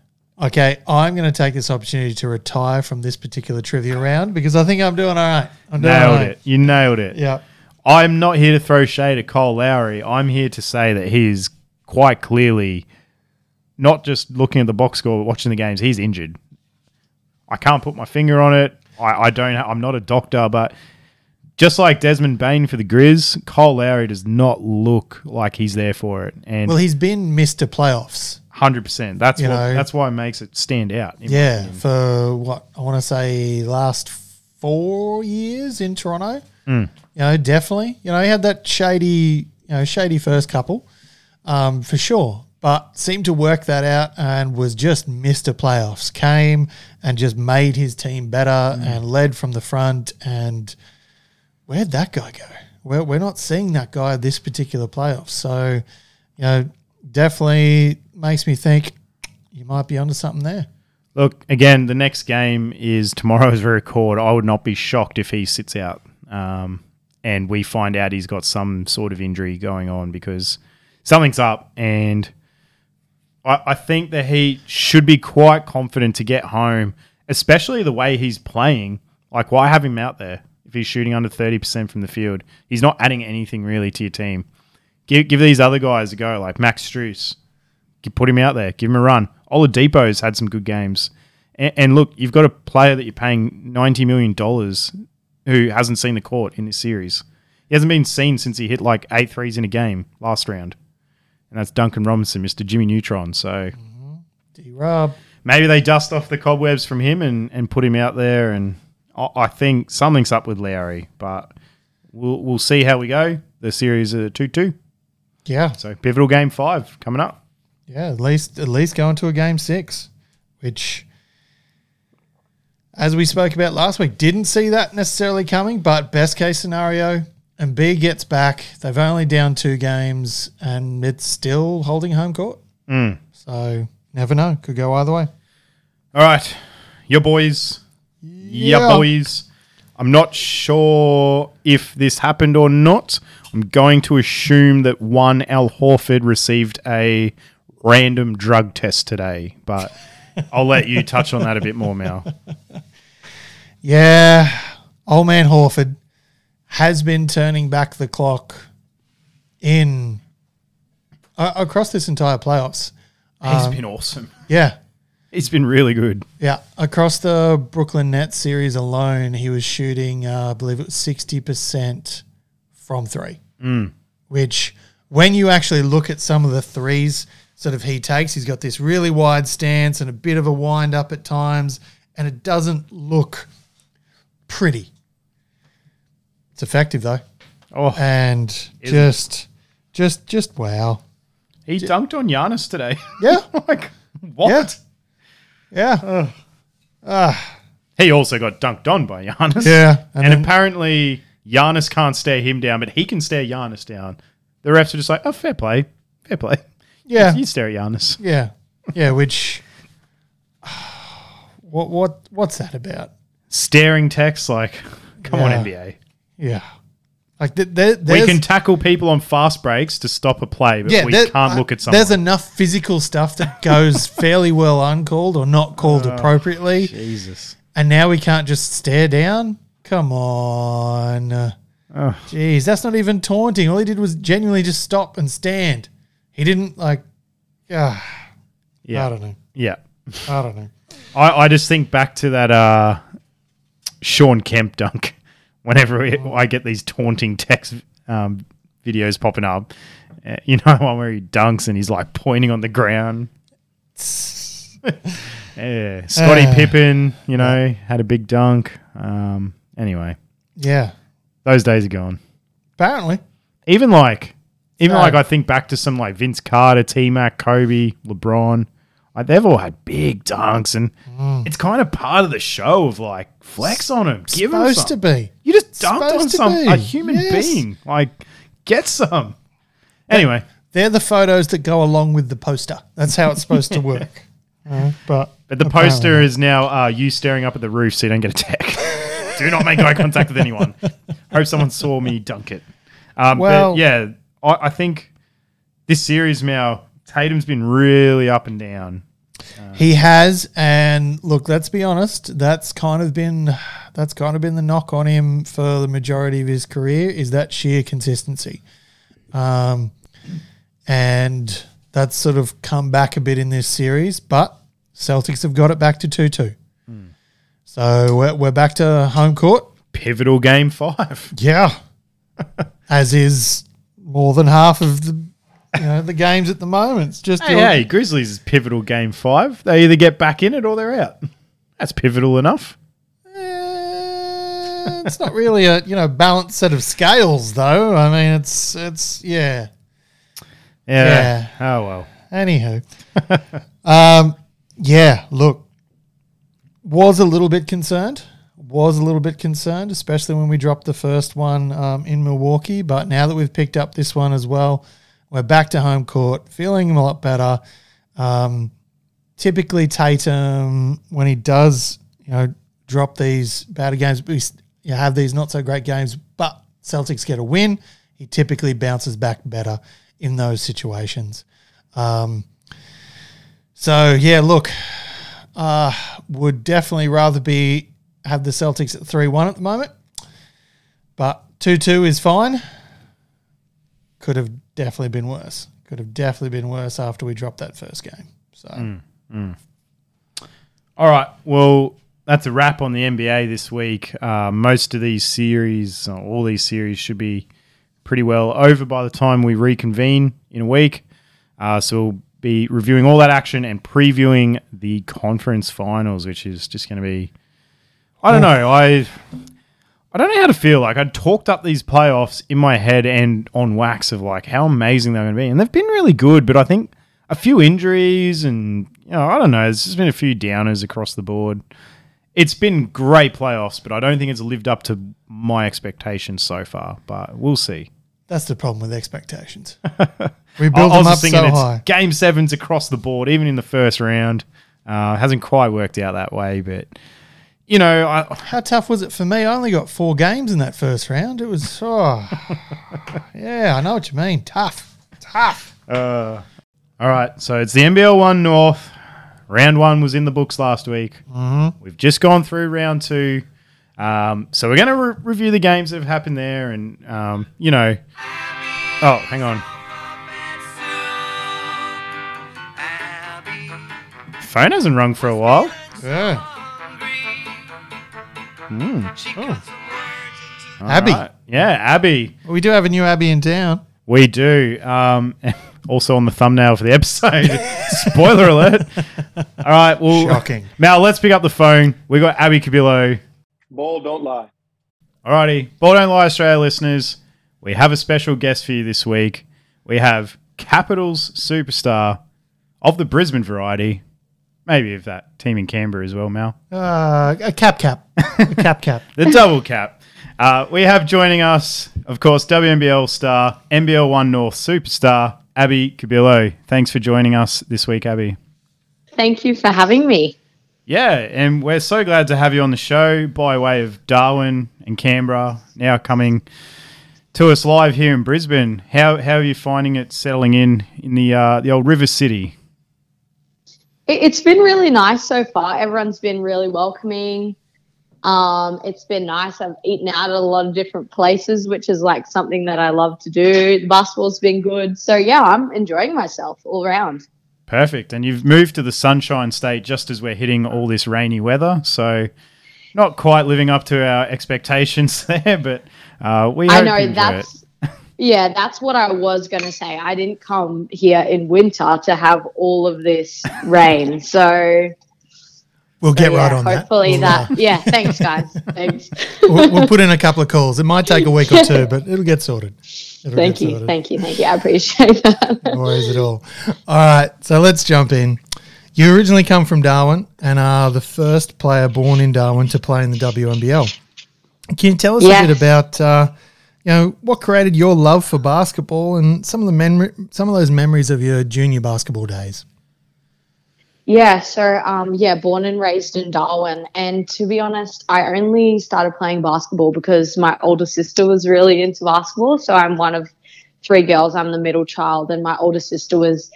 okay, I'm going to take this opportunity to retire from this particular trivia round because I think I'm doing all right. I'm doing nailed all right. it. You nailed it. Yeah. I'm not here to throw shade at Cole Lowry. I'm here to say that he's quite clearly not just looking at the box score but watching the games. He's injured. I can't put my finger on it. I'm not a doctor, but just like Desmond Bain for the Grizz, Cole Lowry does not look like he's there for it. And well, he's been Mr. Playoffs. 100%. That's why it makes it stand out. Yeah, for what I want to say last 4 years in Toronto. Mm. You know, definitely. You know, he had that shady first couple, for sure. But seemed to work that out and was just Mr. Playoffs. Came and just made his team better and led from the front. And where'd that guy go? We're not seeing that guy this particular playoff. So, you know, definitely makes me think you might be onto something there. Look, again, the next game is tomorrow's record. I would not be shocked if he sits out and we find out he's got some sort of injury going on because something's up and I think that he should be quite confident to get home, especially the way he's playing. Like, why have him out there if he's shooting under 30% from the field? He's not adding anything really to your team. Give these other guys a go, like Max Strus. Put him out there. Give him a run. Oladipo's had some good games. And look, you've got a player that you're paying $90 million who hasn't seen the court in this series. He hasn't been seen since he hit like 8 threes in a game last round. And that's Duncan Robinson, Mr. Jimmy Neutron. So D-Rob. Maybe they dust off the cobwebs from him and put him out there. And I think something's up with Lowry, but we'll see how we go. The series are 2-2. Yeah. So pivotal game 5 coming up. Yeah, at least going to a game 6, which, as we spoke about last week, didn't see that necessarily coming, but best case scenario – and B gets back. They've only down 2 games, and it's still holding home court. Mm. So never know. Could go either way. All right, your boys, your boys. I'm not sure if this happened or not. I'm going to assume that one Al Horford received a random drug test today, but I'll let you touch on that a bit more, Mal. Yeah, old man Horford has been turning back the clock in across this entire playoffs. He's been awesome. Yeah. He's been really good. Yeah. Across the Brooklyn Nets series alone, he was shooting, I believe it was 60% from 3, which when you actually look at some of the threes sort of he takes, he's got this really wide stance and a bit of a wind up at times, and it doesn't look pretty. It's effective though. Oh, and just wow. He dunked on Giannis today. Yeah. Like, what? Yeah. He also got dunked on by Giannis. Yeah. And apparently Giannis can't stare him down, but he can stare Giannis down. The refs are just like, oh, fair play. Fair play. Yeah. You stare at Giannis. Yeah. Yeah, which what's that about? Staring text, like, come on, NBA. Yeah, like we can tackle people on fast breaks to stop a play, but we can't look at someone. There's enough physical stuff that goes fairly well uncalled or not called appropriately. Jesus, and now we can't just stare down. Come on, jeez, that's not even taunting. All he did was genuinely just stop and stand. He didn't like, yeah. I don't know. Yeah, I don't know. I just think back to that Sean Kemp dunk. Whenever I get these taunting text videos popping up, you know, one where he dunks and he's like pointing on the ground. Yeah, Scottie Pippen, you know, had a big dunk. Anyway, yeah, those days are gone. Apparently, even I think back to some like Vince Carter, T-Mac, Kobe, LeBron. They've all had big dunks, and it's kind of part of the show of like flex on them. Give them something. Supposed to be. You just dunked on a human being. Like, get some. Anyway, they're the photos that go along with the poster. That's how it's supposed to work. But the poster is now you staring up at the roof, so you don't get a tech. Do not make eye contact with anyone. Hope someone saw me dunk it. But yeah, I think this series now. Tatum's been really up and down. He has, and look, let's be honest, that's kind of been the knock on him for the majority of his career, is that sheer consistency. And that's sort of come back a bit in this series, but Celtics have got it back to 2-2. So we're back to home court. Pivotal game 5. Yeah. As is more than half of the games at the moment. It's just Grizzlies is pivotal game 5. They either get back in it or they're out. That's pivotal enough. It's not really a balanced set of scales though. I mean, it's yeah. Oh well. Anywho, Look, was a little bit concerned, especially when we dropped the first one in Milwaukee. But now that we've picked up this one as well. We're back to home court, feeling a lot better. Typically Tatum, when he does, drop these bad games, you have these not so great games, but Celtics get a win. He typically bounces back better in those situations. Would definitely rather have the Celtics at 3-1 at the moment, but 2-2 is fine. Could have definitely been worse after we dropped that first game. So, All right. Well, that's a wrap on the NBA this week. Most of these series, all these series, should be pretty well over by the time we reconvene in a week. So we'll be reviewing all that action and previewing the conference finals, which is just going to be. I don't know how to feel. Like, I'd talked up these playoffs in my head and on wax of like how amazing they're going to be. And they've been really good, but I think a few injuries and, I don't know. There's just been a few downers across the board. It's been great playoffs, but I don't think it's lived up to my expectations so far, but we'll see. That's the problem with expectations. We build them up so high. Game 7s across the board, even in the first round. Hasn't quite worked out that way, but... how tough was it for me? I only got 4 games in that first round. It was, I know what you mean. Tough. All right, so it's the NBL One North. Round 1 was in the books last week. We've just gone through round 2. So we're going to review the games that have happened there and, Oh, hang on. Phone hasn't rung for a while. Yeah. Abby. Right. Yeah, Abby. We do have a new Abby in town. We do. Also on the thumbnail for the episode. Spoiler alert. All right. Well, shocking. Mal, let's pick up the phone. We got Abby Cubillo. Ball Don't Lie. All righty. Ball Don't Lie, Australia listeners. We have a special guest for you this week. We have Capitals superstar of the Brisbane variety. Maybe of that team in Canberra as well, Mal. A cap. The double cap. We have joining us, of course, WNBL star, NBL One North superstar, Abby Cubillo. Thanks for joining us this week, Abby. Thank you for having me. Yeah, and we're so glad to have you on the show by way of Darwin and Canberra, now coming to us live here in Brisbane. How are you finding it settling in the old River City? It's been really nice so far. Everyone's been really welcoming. It's been nice. I've eaten out at a lot of different places, which is like something that I love to do. The basketball's been good. So, yeah, I'm enjoying myself all around. Perfect. And you've moved to the Sunshine State just as we're hitting all this rainy weather. So not quite living up to our expectations there, but we hope you enjoy it. Yeah, that's what I was going to say. I didn't come here in winter to have all of this rain. So we'll get right on that. Hopefully that. Yeah, thanks, guys. Thanks. We'll put in a couple of calls. It might take a week or two, but it'll get sorted. Thank you. I appreciate that. No worries at all. All right, so let's jump in. You originally come from Darwin and are the first player born in Darwin to play in the WNBL. Can you tell us a bit about, you know, what created your love for basketball and some of those memories of your junior basketball days? Yeah, so, born and raised in Darwin. And to be honest, I only started playing basketball because my older sister was really into basketball. So I'm one of three girls. I'm the middle child. And my older sister was,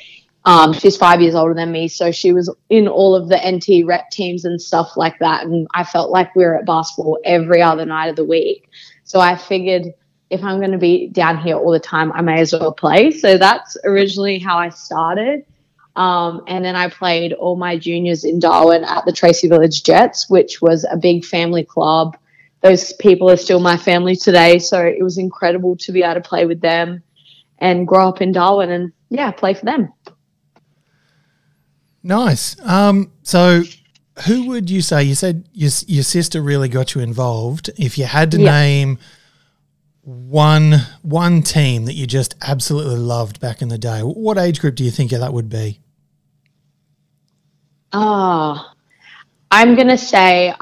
she's 5 years older than me. So she was in all of the NT rep teams and stuff like that. And I felt like we were at basketball every other night of the week. So I figured if I'm going to be down here all the time, I may as well play. So that's originally how I started. And then I played all my juniors in Darwin at the Tracy Village Jets, which was a big family club. Those people are still my family today, so it was incredible to be able to play with them and grow up in Darwin and, play for them. Nice. So who would you say – you said your sister really got you involved. If you had to name one team that you just absolutely loved back in the day, what age group do you think that would be? I'm going to say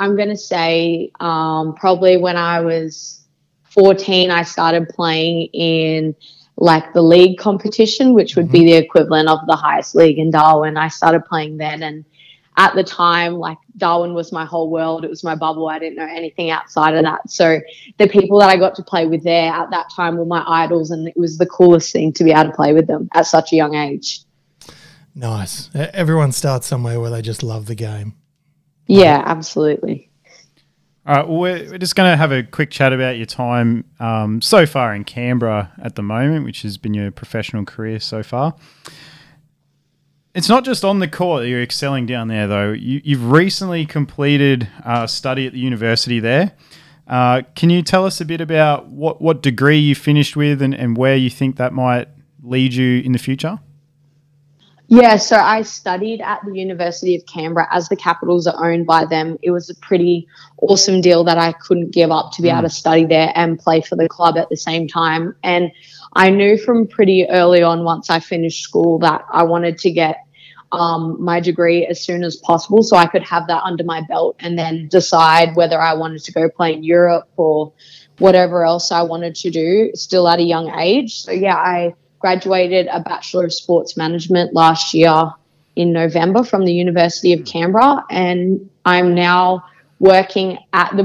probably when I was 14, I started playing in like the league competition, which would be the equivalent of the highest league in Darwin. I started playing then, and at the time, like, Darwin was my whole world. It was my bubble. I didn't know anything outside of that. So the people that I got to play with there at that time were my idols, and it was the coolest thing to be able to play with them at such a young age. Nice. Everyone starts somewhere where they just love the game. Yeah, absolutely. All right, well, we're just going to have a quick chat about your time so far in Canberra at the moment, which has been your professional career so far. It's not just on the court that you're excelling down there, though. You've recently completed a study at the university there. Can you tell us a bit about what degree you finished with and where you think that might lead you in the future? Yeah, so I studied at the University of Canberra. As the Capitals are owned by them, it was a pretty awesome deal that I couldn't give up to be able to study there and play for the club at the same time. And I knew from pretty early on once I finished school that I wanted to get my degree as soon as possible so I could have that under my belt and then decide whether I wanted to go play in Europe or whatever else I wanted to do still at a young age. So, I graduated a Bachelor of Sports Management last year in November from the University of Canberra, and I'm now working at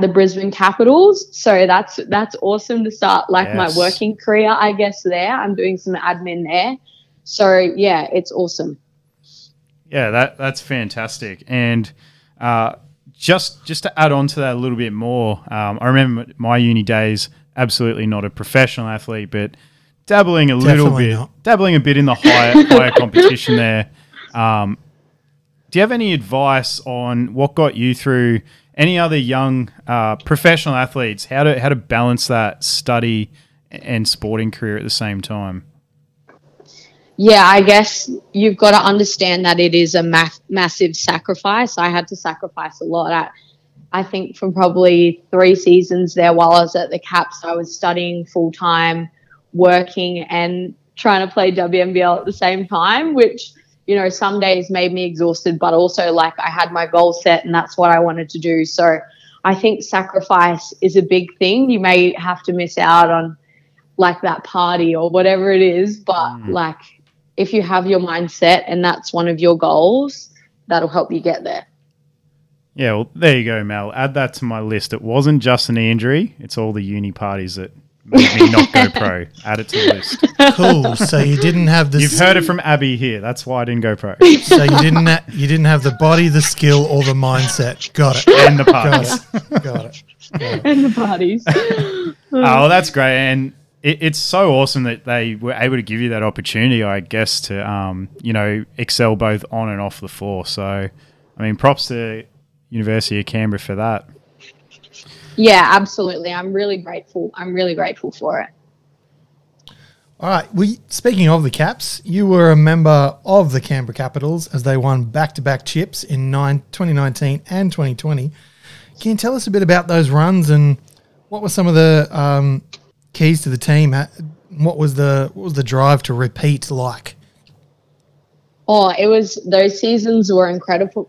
the Brisbane Capitals. So that's awesome to start my working career, I guess, there. I'm doing some admin there. So, it's awesome. Yeah, that's fantastic. And just to add on to that a little bit more, I remember my uni days, absolutely not a professional athlete, but dabbling a bit in the higher competition there. Do you have any advice on what got you through any other young professional athletes, how to balance that study and sporting career at the same time? Yeah, I guess you've got to understand that it is a massive sacrifice. I had to sacrifice a lot. I think from probably 3 seasons there while I was at the Caps, I was studying full-time, working and trying to play WNBL at the same time, which, some days made me exhausted, but also like I had my goal set and that's what I wanted to do. So I think sacrifice is a big thing. You may have to miss out on like that party or whatever it is, but like if you have your mindset and that's one of your goals, that'll help you get there. Yeah, well, there you go, Mel. Add that to my list. It wasn't just an injury. It's all the uni parties that made me not go pro. Add it to the list. Cool. So you didn't have the... You've heard it from Abby here. That's why I didn't go pro. So you didn't have the body, the skill, or the mindset. Got it. And the parties. Got it. And the parties. Oh, well, that's great. And it's so awesome that they were able to give you that opportunity, I guess, to, excel both on and off the floor. So, I mean, props to University of Canberra for that. Yeah, absolutely. I'm really grateful for it. All right. Well, speaking of the Caps, you were a member of the Canberra Capitals as they won back-to-back chips in 2019 and 2020. Can you tell us a bit about those runs and what were some of the keys to the team? What was the drive to repeat like? Oh, it was, those seasons were incredible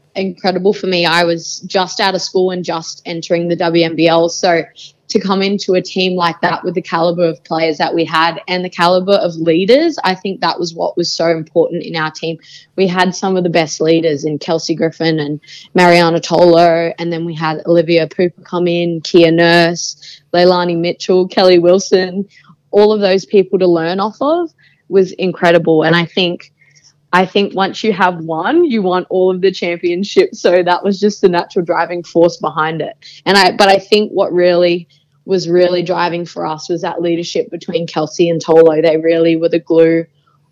for me. I was just out of school and just entering the WNBL, so to come into a team like that with the caliber of players that we had and the caliber of leaders, I think that was what was so important in our team. We had some of the best leaders in Kelsey Griffin and Mariana Tolo, and then we had Olivia Pooper come in, Kia Nurse, Leilani Mitchell, Kelly Wilson. All of those people to learn off of was incredible. And I think once you have one, you want all of the championships. So that was just the natural driving force behind it. But I think what really was really driving for us was that leadership between Kelsey and Tolo. They really were the glue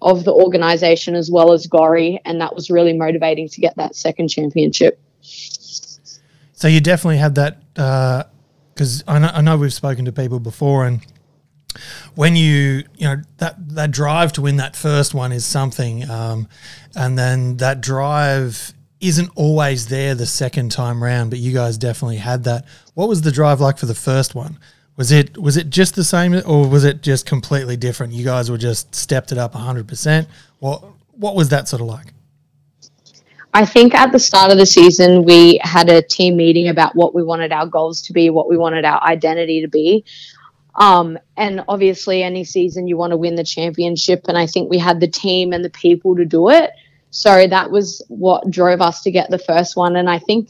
of the organisation as well as Gorry, and that was really motivating to get that second championship. So you definitely had that, because I know we've spoken to people before, and when you know that drive to win that first one is something, and then that drive isn't always there the second time round. But you guys definitely had that. What was the drive like for the first one? Was it just the same, or was it just completely different? You guys were just stepped it up 100%. What was that sort of like? I think at the start of the season, we had a team meeting about what we wanted our goals to be, what we wanted our identity to be. And obviously any season you want to win the championship, and I think we had the team and the people to do it. So that was what drove us to get the first one. And I think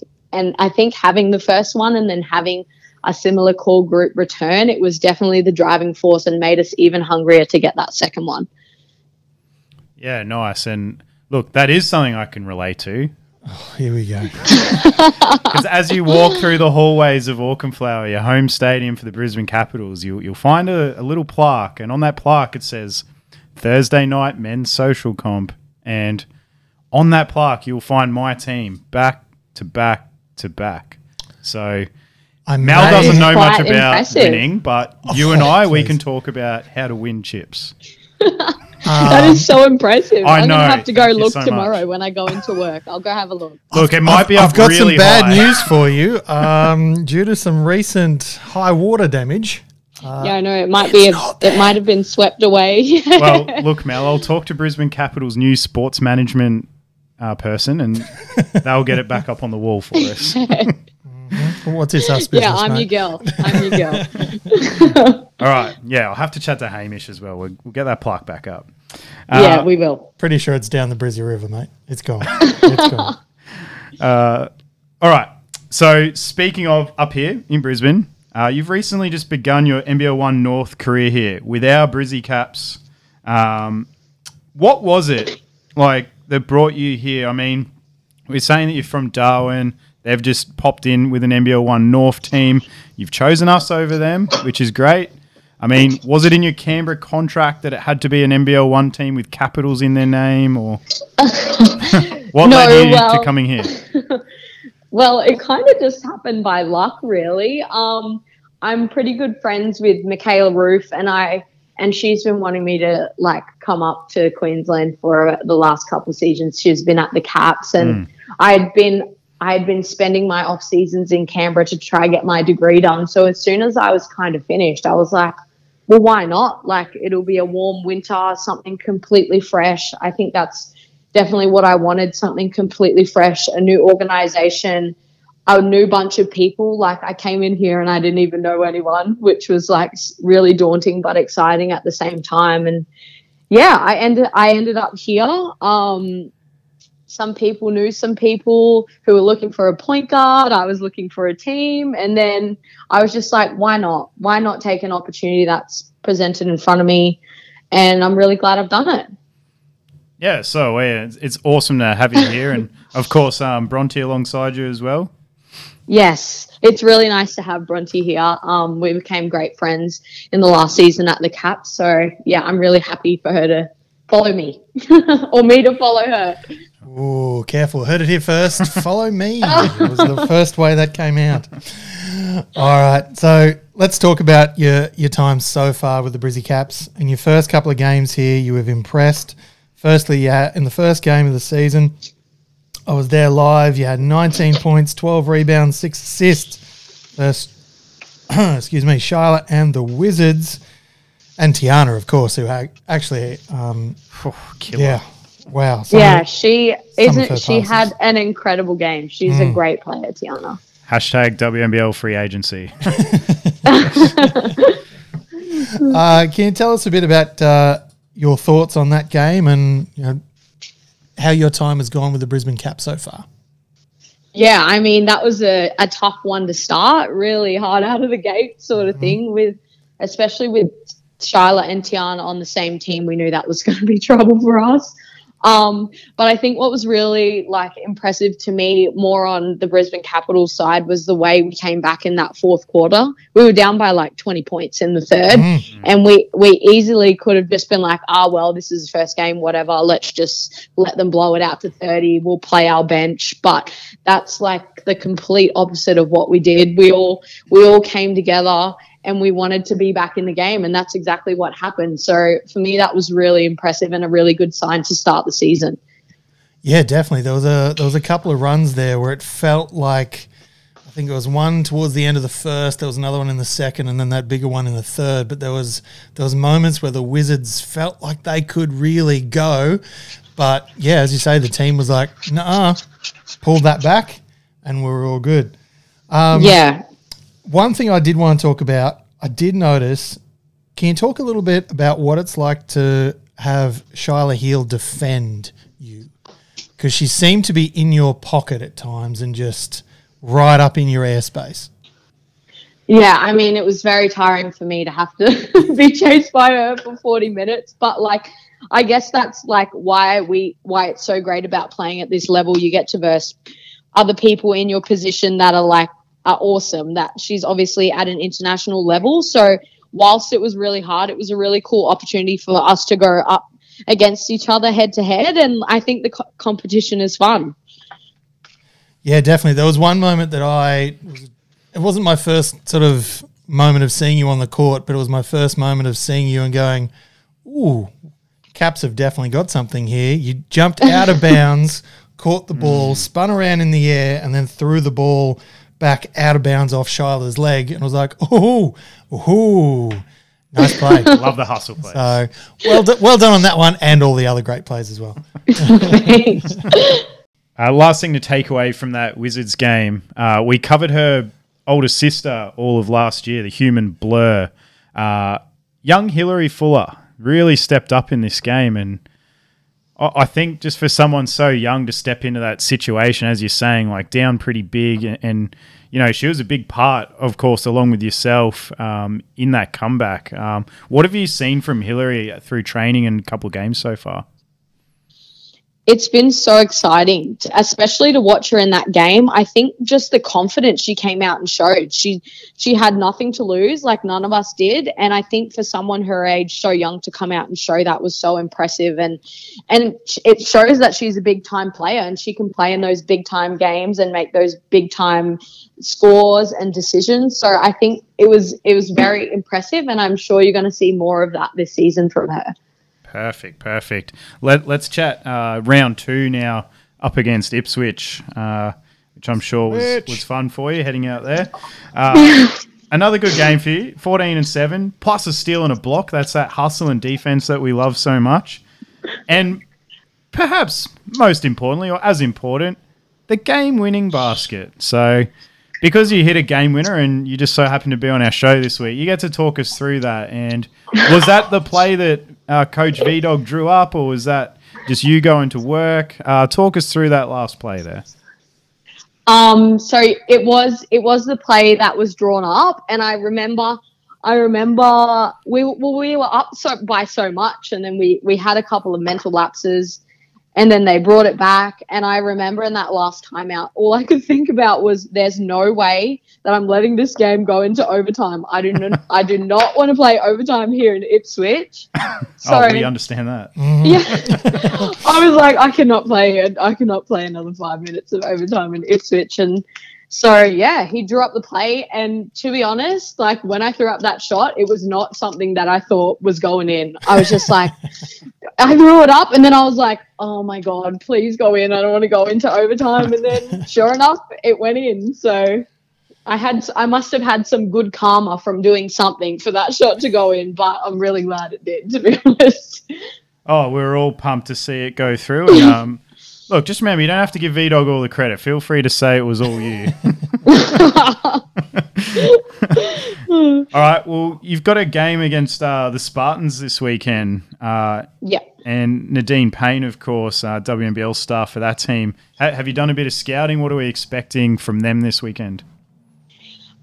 having the first one and then having a similar core group return, it was definitely the driving force and made us even hungrier to get that second one. Yeah, nice. And look, that is something I can relate to. Oh, here we go. Because as you walk through the hallways of Auchenflower, your home stadium for the Brisbane Capitals, you'll find a little plaque, and on that plaque it says Thursday night men's social comp, and on that plaque you'll find my team back to back to back. So Mel doesn't know much about winning, but you and I, we can talk about how to win chips. That is so impressive. I'm going to have to go look tomorrow when I go into work. I'll go have a look. Look, it might be up really high. I've got some bad news for you. Due to some recent high water damage. Yeah, I know. It might have been swept away. Well, look, Mel, I'll talk to Brisbane Capital's new sports management person, and they'll get it back up on the wall for us. What's his business, yeah, I'm mate? Your girl. I'm your girl. All right. Yeah, I'll have to chat to Hamish as well. We'll get that plaque back up. Yeah, we will. Pretty sure it's down the Brizzy River, mate. It's gone. It's gone. All right. So speaking of up here in Brisbane, you've recently just begun your NBL One North career here with our Brizzy Caps. What was it like that brought you here? I mean, we're saying that you're from Darwin. They've just popped in with an NBL One North team. You've chosen us over them, which is great. I mean, was it in your Canberra contract that it had to be an NBL One team with Capitals in their name, or what led you to coming here? Well, it kind of just happened by luck, really. I'm pretty good friends with Michaela Roof, and she's been wanting me to like come up to Queensland for the last couple of seasons. She's been at the Caps, and I had been spending my off seasons in Canberra to try and get my degree done. So as soon as I was kind of finished, I was like, well, why not? Like, it'll be a warm winter, something completely fresh. I think that's definitely what I wanted, something completely fresh, a new organisation, a new bunch of people. Like, I came in here and I didn't even know anyone, which was like really daunting but exciting at the same time. And yeah, I ended up here. Some people knew some people who were looking for a point guard. I was looking for a team. And then I was just like, why not? Why not take an opportunity that's presented in front of me? And I'm really glad I've done it. Yeah, so it's awesome to have you here. And, of course, Bronte alongside you as well. Yes, it's really nice to have Bronte here. We became great friends in the last season at the Caps. So, yeah, I'm really happy for her to follow me or me to follow her. Oh, careful. Heard it here first. Follow me. It was the first way that came out. All right. So Let's talk about your time so far with the Brizzy Caps. In your first couple of games here, you have impressed. Firstly, in the first game of the season, I was there live. You had 19 points, 12 rebounds, 6 assists. Excuse me, Charlotte and the Wizards. And Tiana, of course, who actually killer. Yeah. Wow. Yeah, she had an incredible game. She's a great player, Tiana. Hashtag WNBL free agency. Can you tell us a bit about your thoughts on that game and how your time has gone with the Brisbane Cap so far? Yeah, I mean, that was a tough one to start, really hard out of the gate sort of thing, especially with Charlotte and Tiana on the same team. We knew that was going to be trouble for us. But I think what was really impressive to me more on the Brisbane Capitals side was the way we came back in that fourth quarter. We were down by 20 points in the third, and we easily could have just been well, this is the first game, whatever. Let's just let them blow it out to 30. We'll play our bench. But that's the complete opposite of what we did. We all came together and we wanted to be back in the game, and that's exactly what happened. So for me, that was really impressive and a really good sign to start the season. Yeah, definitely. There was a couple of runs there where it felt like, I think it was one towards the end of the first, there was another one in the second, and then that bigger one in the third. But there was moments where the Wizards felt like they could really go. But yeah, as you say, the team was like, nah, pull that back, and we're all good. Yeah. One thing I did want to talk about, I did notice, can you talk a little bit about what it's like to have Shyla Heal defend you? Because she seemed to be in your pocket at times and just right up in your airspace. Yeah, I mean, it was very tiring for me to have to be chased by her for 40 minutes. But, I guess that's, why it's so great about playing at this level. You get to verse other people in your position that are awesome, that she's obviously at an international level. So whilst it was really hard, it was a really cool opportunity for us to go up against each other head to head, and I think the competition is fun. Yeah, definitely. There was one moment that it wasn't my first sort of moment of seeing you on the court, but it was my first moment of seeing you and going, ooh, Caps have definitely got something here. You jumped out of bounds, caught the ball, spun around in the air, and then threw the ball back out of bounds off Shyla's leg, and I was like, oh, nice play. Love the hustle play. So well done on that one and all the other great plays as well. Last thing to take away from that Wizards game, we covered her older sister all of last year, the human Blur. Young Hillary Fuller really stepped up in this game, and I think just for someone so young to step into that situation, as you're saying, down pretty big, and she was a big part, of course, along with yourself in that comeback. What have you seen from Hillary through training and a couple of games so far? It's been so exciting, especially to watch her in that game. I think just the confidence she came out and showed. She had nothing to lose, none of us did. And I think for someone her age, so young, to come out and show that was so impressive. And it shows that she's a big-time player and she can play in those big-time games and make those big-time scores and decisions. So I think it was very impressive, and I'm sure you're going to see more of that this season from her. Perfect. Let's chat round two now, up against Ipswich, which I'm sure was fun for you heading out there. Another good game for you, 14 and 7, plus a steal and a block. That's that hustle and defense that we love so much. And perhaps most importantly, or as important, the game-winning basket. So because you hit a game winner and you just so happen to be on our show this week, you get to talk us through that. And was that the play that Coach V-Dog drew up, or was that just you going to work? Talk us through that last play there. So it was the play that was drawn up, and I remember we were up by so much, and then we had a couple of mental lapses, and then they brought it back. And I remember in that last timeout, all I could think about was, there's no way that I'm letting this game go into overtime. I do not want to play overtime here in Ipswich. So, we understand that. Yeah. I was like, I cannot play another 5 minutes of overtime in Ipswich. And So, yeah, he drew up the play. And to be honest, like, when I threw up that shot, it was not something that I thought was going in. I was just like, I threw it up. And then I was like, oh, my God, please go in. I don't want to go into overtime. And then sure enough, it went in. So I must have had some good karma from doing something for that shot to go in. But I'm really glad it did, to be honest. Oh, we were all pumped to see it go through. And, look, just remember, you don't have to give V-Dog all the credit. Feel free to say it was all you. All right, well, you've got a game against the Spartans this weekend. Yeah. And Nadine Payne, of course, WNBL star for that team. Have you done a bit of scouting? What are we expecting from them this weekend?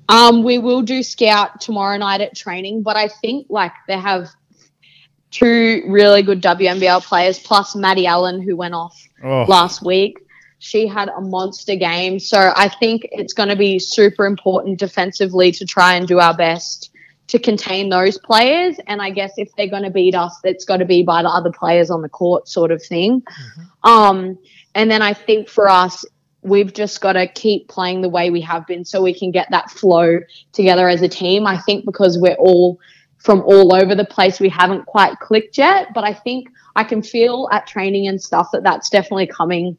We will do scout tomorrow night at training, but I think, like, they have – two really good WNBL players, plus Maddie Allen, who went off last week. She had a monster game. So I think it's going to be super important defensively to try and do our best to contain those players. And I guess if they're going to beat us, it's got to be by the other players on the court sort of thing. Mm-hmm. And then I think for us, we've just got to keep playing the way we have been so we can get that flow together as a team. I think because we're all – from all over the place, we haven't quite clicked yet, but I think I can feel at training and stuff that that's definitely coming.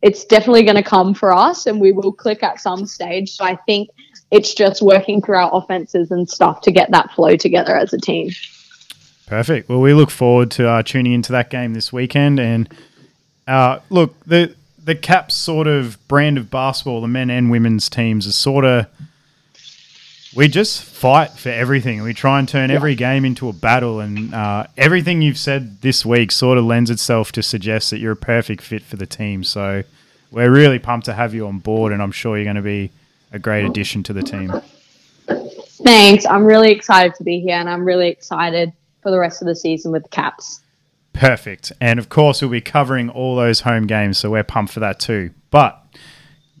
It's definitely going to come for us, and we will click at some stage. So I think it's just working through our offenses and stuff to get that flow together as a team. Perfect. Well, we look forward to tuning into that game this weekend. And look, the Caps sort of brand of basketball, the men and women's teams, are sort of – we just fight for everything. We try and turn every game into a battle, and everything you've said this week sort of lends itself to suggest that you're a perfect fit for the team. So we're really pumped to have you on board, and I'm sure you're going to be a great addition to the team. Thanks. I'm really excited to be here, and I'm really excited for the rest of the season with the Caps. Perfect. And, of course, we'll be covering all those home games, so we're pumped for that too. But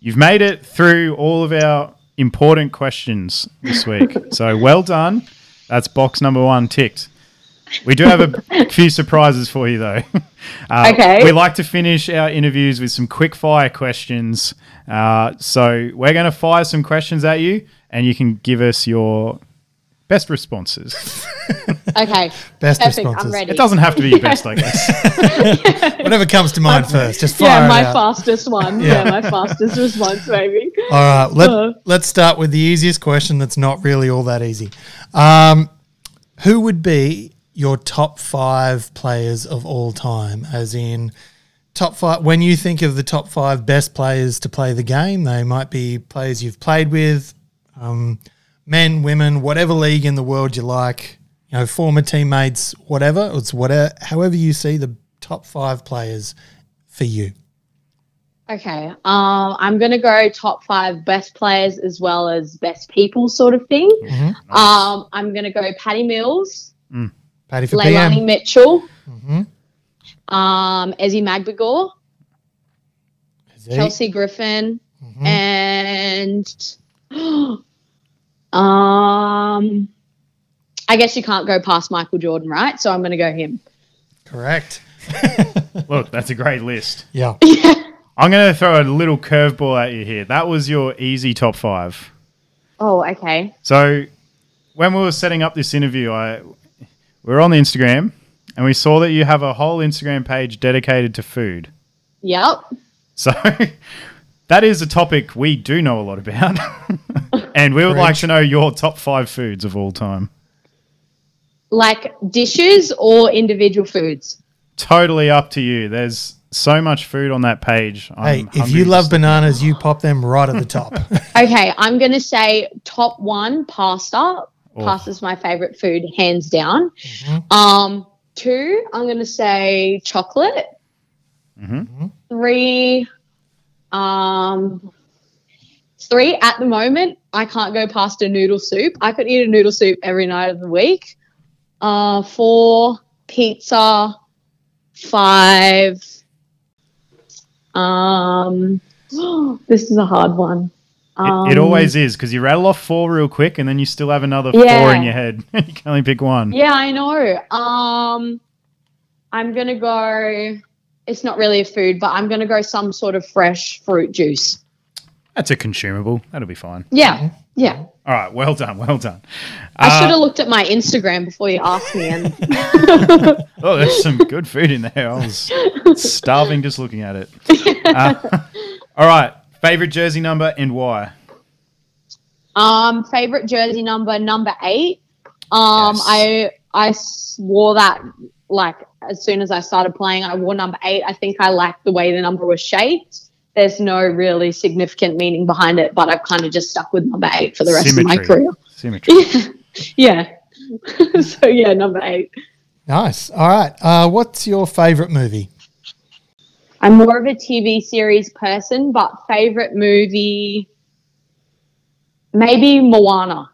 you've made it through all of our important questions this week. So well done. That's box number one ticked. We do have a few surprises for you though. Okay. We like to finish our interviews with some quick fire questions. So we're going to fire some questions at you and you can give us your best responses. Okay. Best Perfect. Responses. I'm ready. It doesn't have to be your best, I guess. Whatever comes to mind first. Just fire it out. Fastest one. Yeah. My fastest response, maybe. All right. Let's start with the easiest question that's not really all that easy. Who would be your top five players of all time? As in top five, when you think of the top five best players to play the game, they might be players you've played with, men, women, whatever league in the world you like. You know, former teammates, whatever, it's whatever, however you see the top five players for you. Okay. I'm going to go top five best players as well as best people sort of thing. Mm-hmm. I'm going to go Patty Mills, Patty for Leilani PM. Mitchell, Ezzy Magbagor, Kelsey Griffin, and I guess you can't go past Michael Jordan, right? So I'm going to go him. Correct. Look, that's a great list. Yeah. I'm going to throw a little curveball at you here. That was your easy top five. Oh, okay. So when we were setting up this interview, we were on the Instagram and we saw that you have a whole Instagram page dedicated to food. Yep. So that is a topic we do know a lot about. And we would like to know your top five foods of all time. Like dishes or individual foods? Totally up to you. There's so much food on that page. Hey, if you love bananas, you pop them right at the top. Okay, I'm going to say top one, pasta. Oh. Pasta's my favourite food, hands down. Mm-hmm. Two, I'm going to say chocolate. Mm-hmm. Three, at the moment, I can't go past a noodle soup. I could eat a noodle soup every night of the week. 4, pizza, 5. This is a hard one. It always is because you rattle off 4 real quick and then you still have another 4 in your head. You can only pick one. Yeah, I know. I'm going to go – it's not really a food, but I'm going to go some sort of fresh fruit juice. That's a consumable. That'll be fine. Yeah, yeah. All right, well done, well done. I should have looked at my Instagram before you asked me. And oh, there's some good food in there. I was starving just looking at it. All right, favourite jersey number and why? Favourite jersey number, number 8. Yes. I wore that, like, as soon as I started playing, I wore number 8. I think I liked the way the number was shaped. There's no really significant meaning behind it, but I've kind of just stuck with number 8 for the rest of my career. Symmetry. Yeah. Yeah. So, yeah, number 8. Nice. All right. What's your favourite movie? I'm more of a TV series person, but favourite movie, maybe Moana,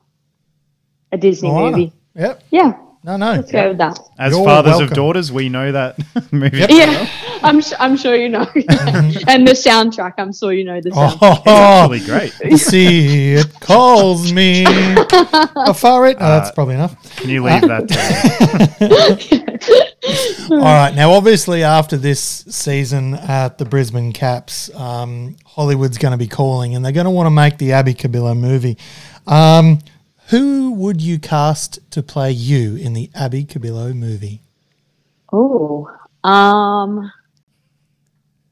a Disney movie. Yep. Yeah. No. Let's go with that. As You're fathers welcome. Of daughters, we know that movie. Yep. Yeah, I'm sure you know. Yeah. And the soundtrack, I'm sure you know the soundtrack. Oh, it's actually great. See, it calls me. How far it? That's probably enough. Can you leave that to me? All right. Now, obviously, after this season at the Brisbane Caps, Hollywood's going to be calling, and they're going to want to make the Abby Cubillo movie. Who would you cast to play you in the Abby Cubillo movie? Oh,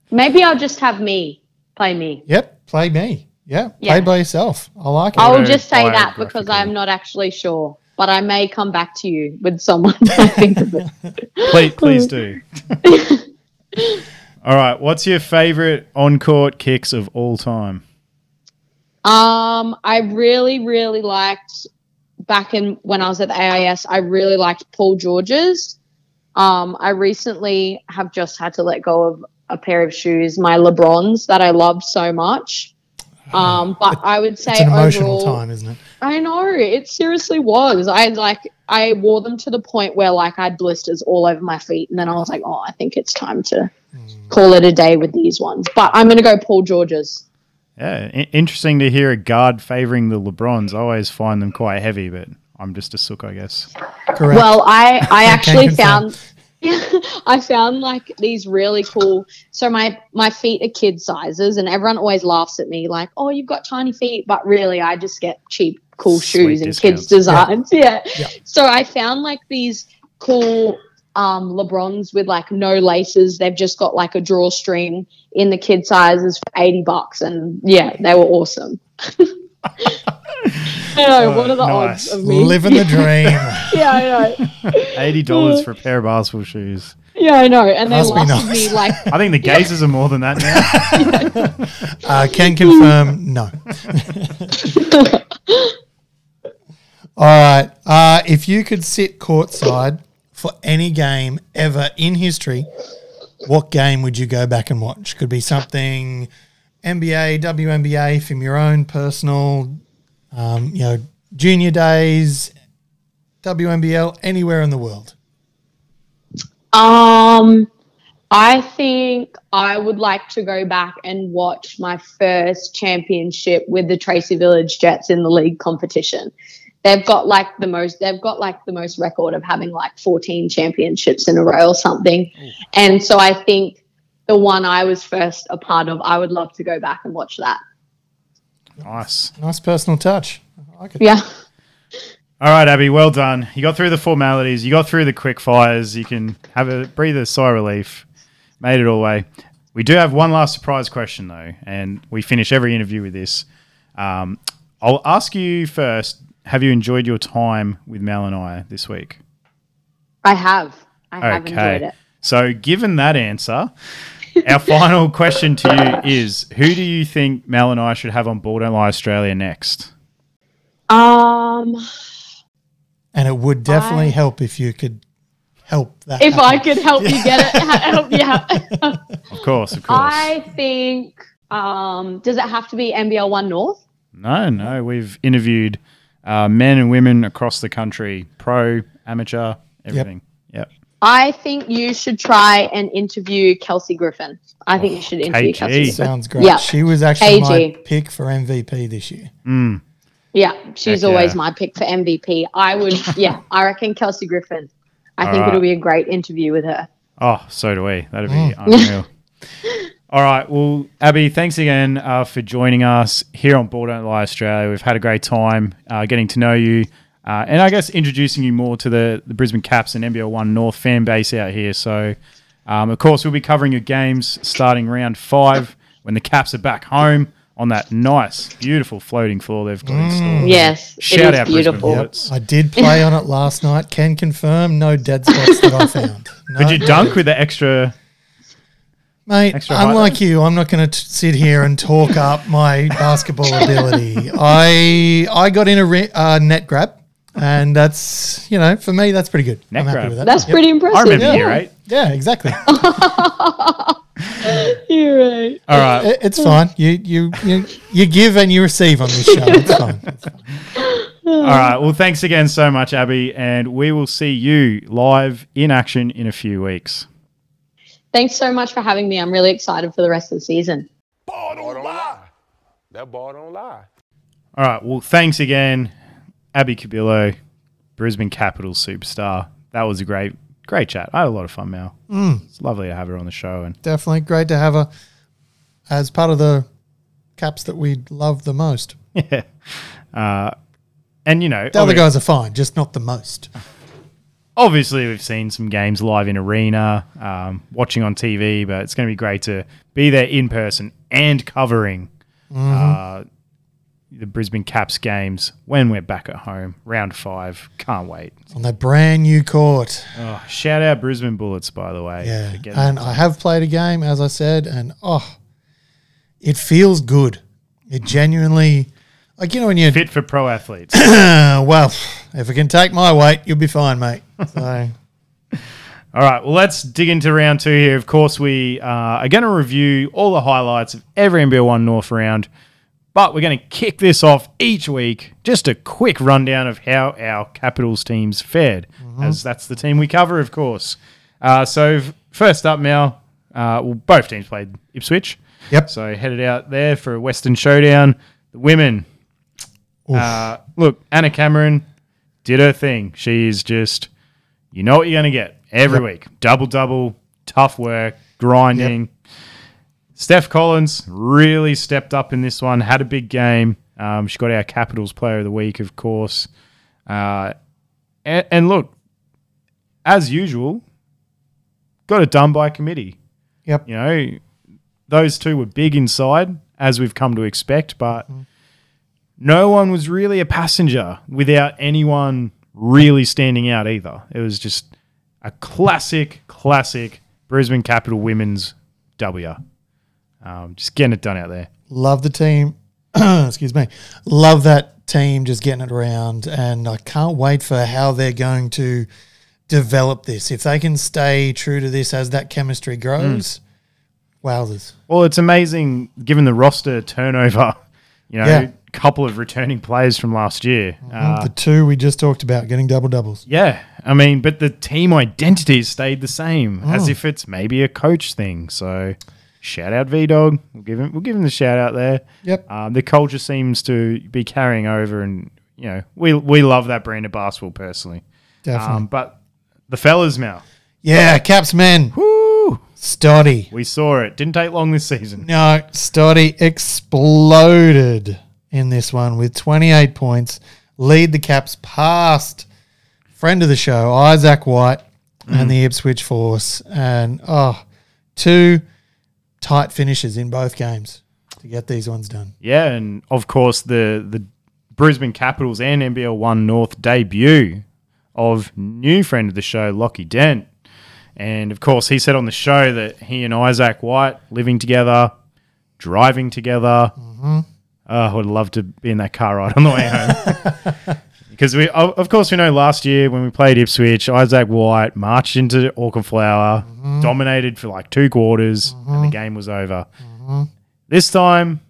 maybe I'll just have me play me. Yep, play me. Yeah, play by yourself. I like it. I will just say that because I'm not actually sure, but I may come back to you with someone I think of it. Please do. All right, what's your favourite on-court kicks of all time? I really liked back in when I was at the AIS. I really liked Paul George's. I recently have just had to let go of a pair of shoes, my LeBrons that I loved so much. But I would say it's an emotional overall, time, isn't it? I know it seriously was. I wore them to the point where I had blisters all over my feet, and then I was like, oh, I think it's time to call it a day with these ones. But I'm going to go Paul George's. Yeah, interesting to hear a guard favouring the LeBrons. I always find them quite heavy, but I'm just a sook, I guess. Correct. Well, I actually found like these really cool. So my feet are kid sizes, and everyone always laughs at me like, "Oh, you've got tiny feet," but really, I just get cheap, cool shoes and kids' designs. Yeah. Yeah. So I found like these cool LeBrons with like no laces. They've just got like a drawstring in the kid sizes for $80, and yeah, they were awesome. I know, what are the odds of me living the dream? Yeah, I know. $80 for a pair of basketball shoes. Yeah, I know, and they lasted me like. I think the gazes are more than that now. Can confirm, no. All right, if you could sit courtside for any game ever in history, what game would you go back and watch? Could be something NBA, WNBA, from your own personal, junior days, WNBL, anywhere in the world. I think I would like to go back and watch my first championship with the Tracy Village Jets in the league competition. They've got like the most record of having like 14 championships in a row or something. And so I think the one I was first a part of, I would love to go back and watch that. Nice. Nice personal touch. I like it. Yeah. All right, Abby, well done. You got through the formalities. You got through the quick fires. You can have a breathe of sigh relief. Made it all the way. We do have one last surprise question, though, and we finish every interview with this. I'll ask you first. Have you enjoyed your time with Mal and I this week? I have. I have enjoyed it. So given that answer, our final question to you is, who do you think Mal and I should have on Ball Don't Lie Australia next? And it would definitely help if you could help that. If happen. I could help you get it, help you out. Of course. I think, does it have to be NBL One North? No. We've interviewed men and women across the country, pro, amateur, everything. Yep. I think you should try and interview Kelsey Griffin. I think you should interview KG. Kelsey Griffin. Sounds great. Yep. She was actually my pick for MVP this year. Mm. Yeah, she's always my pick for MVP. I reckon Kelsey Griffin. I think it'll be a great interview with her. Oh, so do we. That'd be unreal. All right. Well, Abby, thanks again for joining us here on Ball Don't Lie Australia. We've had a great time getting to know you and I guess introducing you more to the Brisbane Caps and NBL One North fan base out here. So, of course, we'll be covering your games starting round 5 when the Caps are back home on that nice, beautiful floating floor they've got installed. Yes, shout out beautiful. Yep. I did play on it last night. Can confirm, no dead spots that I found. No. Could you dunk with the extra... Mate, unlike you, I'm not going to sit here and talk up my basketball ability. I got in a net grab, and that's, you know, for me, that's pretty good. Net I'm grab. Happy with that. That's pretty impressive. I remember you, right? Yeah, exactly. You're right. All right. It's fine. You give and you receive on this show. It's fine. It's fine. All right. Well, thanks again so much, Abby, and we will see you live in action in a few weeks. Thanks so much for having me. I'm really excited for the rest of the season. Ball don't lie. That ball don't lie. All right. Well, thanks again, Abby Cubillo, Brisbane Capitals superstar. That was a great chat. I had a lot of fun, Mel. It's lovely to have her on the show. And definitely great to have her as part of the Caps that we love the most. Yeah. And, you know. The other guys are fine, just not the most. Obviously, we've seen some games live in arena, watching on TV, but it's going to be great to be there in person and covering the Brisbane Caps games when we're back at home. Round 5. Can't wait. On that brand new court. Oh, shout out Brisbane Bullets, by the way. Yeah, and I have played a game, as I said, and oh, it feels good. It genuinely... Like, you know, when you're fit for pro athletes. Well, if it can take my weight, you'll be fine, mate. So, all right. Well, let's dig into round 2 here. Of course, we are going to review all the highlights of every NBL One North round, but we're going to kick this off each week. Just a quick rundown of how our Capitals teams fared, as that's the team we cover, of course. So first up, Mel. Well, both teams played Ipswich. Yep. So headed out there for a Western Showdown. The women. Look, Anna Cameron did her thing. She is just, you know what you're going to get every week. Double-double, tough work, grinding. Yep. Steph Collins really stepped up in this one, had a big game. She got our Capitals Player of the Week, of course. And look, as usual, got it done by committee. Yep. You know, those two were big inside, as we've come to expect, but... No one was really a passenger without anyone really standing out either. It was just a classic Brisbane Capital women's W. Just getting it done out there. Love the team. Excuse me. Love that team just getting it around, and I can't wait for how they're going to develop this. If they can stay true to this as that chemistry grows, wowzers. Well, it's amazing given the roster turnover, you know, couple of returning players from last year. The two we just talked about getting double-doubles. Yeah. I mean, but the team identity stayed the same as if it's maybe a coach thing. So shout out V-Dog. We'll give him the shout out there. Yep. The culture seems to be carrying over, and, you know, we love that brand of basketball personally. Definitely. But the fellas now. Yeah, Caps men. Woo! Stoddy. We saw it. Didn't take long this season. No, Stoddy exploded in this one with 28 points, lead the Caps past friend of the show, Isaac White, and the Ipswich Force. And, oh, two tight finishes in both games to get these ones done. Yeah, and, of course, the Brisbane Capitals and NBL One North debut of new friend of the show, Lockie Dent. And, of course, he said on the show that he and Isaac White living together, driving together, I would love to be in that car ride on the way home. Because, of course, we know last year when we played Ipswich, Isaac White marched into Auckland Flower, dominated for like 2 quarters, and the game was over. This time,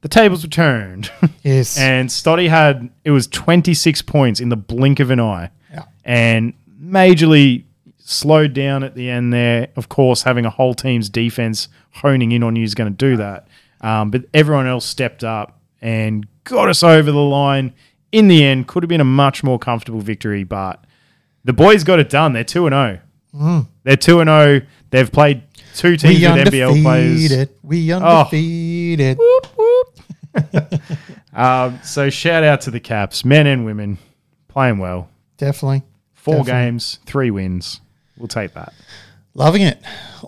the tables were turned. Yes. And Stoddy had, it was 26 points in the blink of an eye. Yeah. And majorly slowed down at the end there. Of course, having a whole team's defense honing in on you is going to do that. But everyone else stepped up and got us over the line. In the end, could have been a much more comfortable victory, but the boys got it done. They're 2-0. They're 2-0. They've played two teams with NBL players. We undefeated. Oh. Whoop, whoop. So shout out to the Caps, men and women, playing well. Definitely. Four games, 3 wins. We'll take that. Loving it.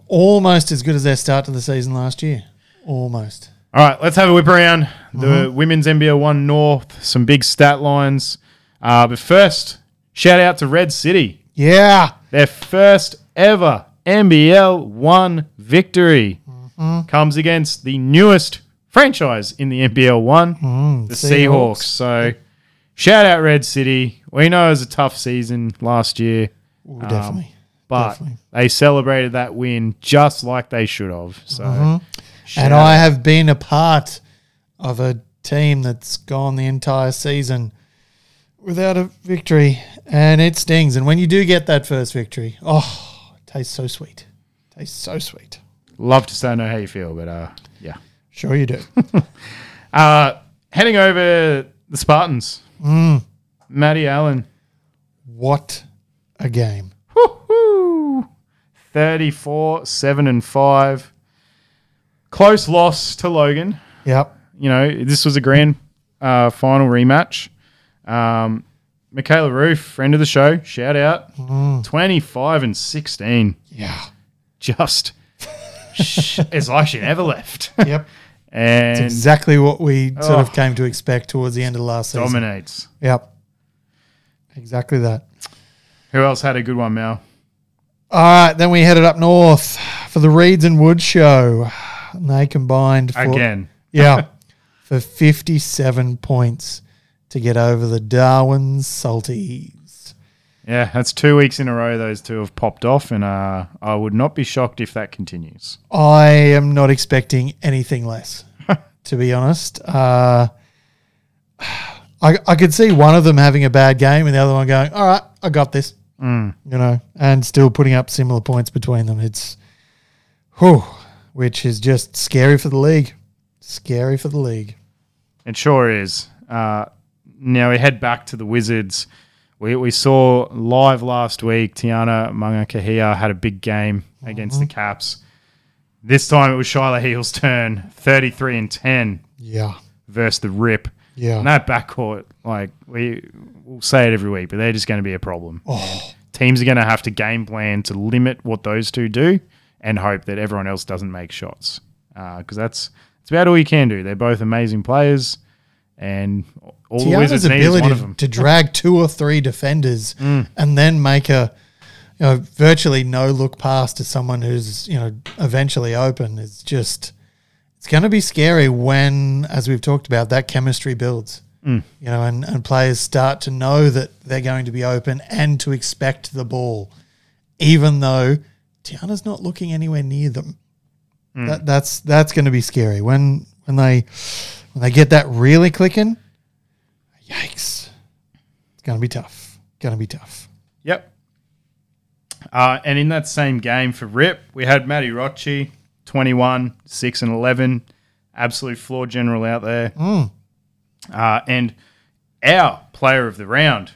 Almost as good as their start to the season last year. Almost. All right, let's have a whip around the women's NBL One North, some big stat lines. But first, shout out to Red City. Yeah. Their first ever NBL One victory comes against the newest franchise in the NBL One, the Seahawks. So shout out Red City. We know it was a tough season last year. Ooh, definitely. But they celebrated that win just like they should have. So, and I have been a part of a team that's gone the entire season without a victory, and it stings. And when you do get that first victory, oh, it tastes so sweet. It tastes so sweet. Love to say I know how you feel, but yeah. Sure you do. Heading over the Spartans. Maddie Allen. What a game. 34-7-5. Close loss to Logan. Yep. You know, this was a grand final rematch. Michaela Roof, friend of the show, shout out. 25-16. Yeah. Just as like she never left. Yep. And it's exactly what we sort of came to expect towards the end of the last season. Dominates. Yep. Exactly that. Who else had a good one, Mel? All right, then we headed up north for the Reeds and Wood show. And they combined for, yeah, for 57 points to get over the Darwin Salties. Yeah, that's 2 weeks in a row those two have popped off, and I would not be shocked if that continues. I am not expecting anything less, to be honest. I could see one of them having a bad game and the other one going, all right, I got this, you know, and still putting up similar points between them. It's which is just scary for the league. Scary for the league. It sure is. Now we head back to the Wizards. We saw live last week Tiana Mangakahia had a big game against the Caps. This time it was Shyla Heal's turn, 33-10 versus the Rip. Yeah. And that backcourt, like we'll say it every week, but they're just going to be a problem. Oh. Teams are going to have to game plan to limit what those two do and hope that everyone else doesn't make shots, because that's about all you can do. They're both amazing players, and all the Wizards need is one of them to drag two or three defenders and then make a virtually no look pass to someone who's eventually open. It's just it's going to be scary when, as we've talked about, that chemistry builds. You know, and players start to know that they're going to be open and to expect the ball, even though Tiana's not looking anywhere near them. That's going to be scary when they get that really clicking. Yikes! It's going to be tough. Going to be tough. Yep. And in that same game for Rip, we had Matty Rocci, 21, 6, and 11, absolute floor general out there. And our player of the round,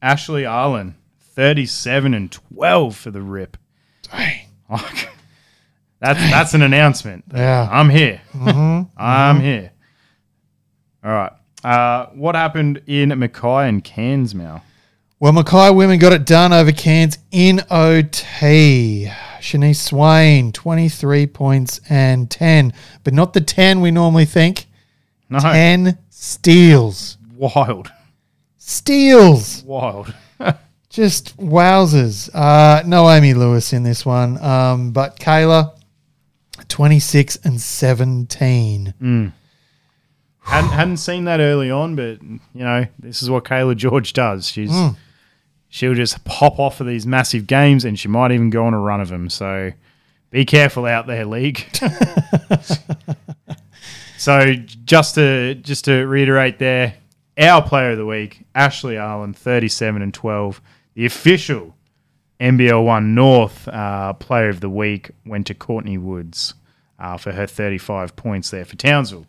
Ashley Arlen, 37 and 12 for the Rip. Dang. Like, that's an announcement. Yeah. I'm here. I'm here. All right. What happened in Mackay and Cairns, Mal? Well, Mackay women got it done over Cairns in OT. Shanice Swain, 23 points and 10, but not the 10 we normally think. No. 10 steals. Wild. Steals. Wild. Just wowzers. No Amy Lewis in this one, but Kayla, 26 and 17. Hadn't seen that early on, but, you know, this is what Kayla George does. She'll just pop off of these massive games, and she might even go on a run of them. So be careful out there, league. So just to reiterate there, our player of the week, Ashley Arlen, 37 and 12. The official NBL One North player of the week went to Courtney Woods for her 35 points there for Townsville.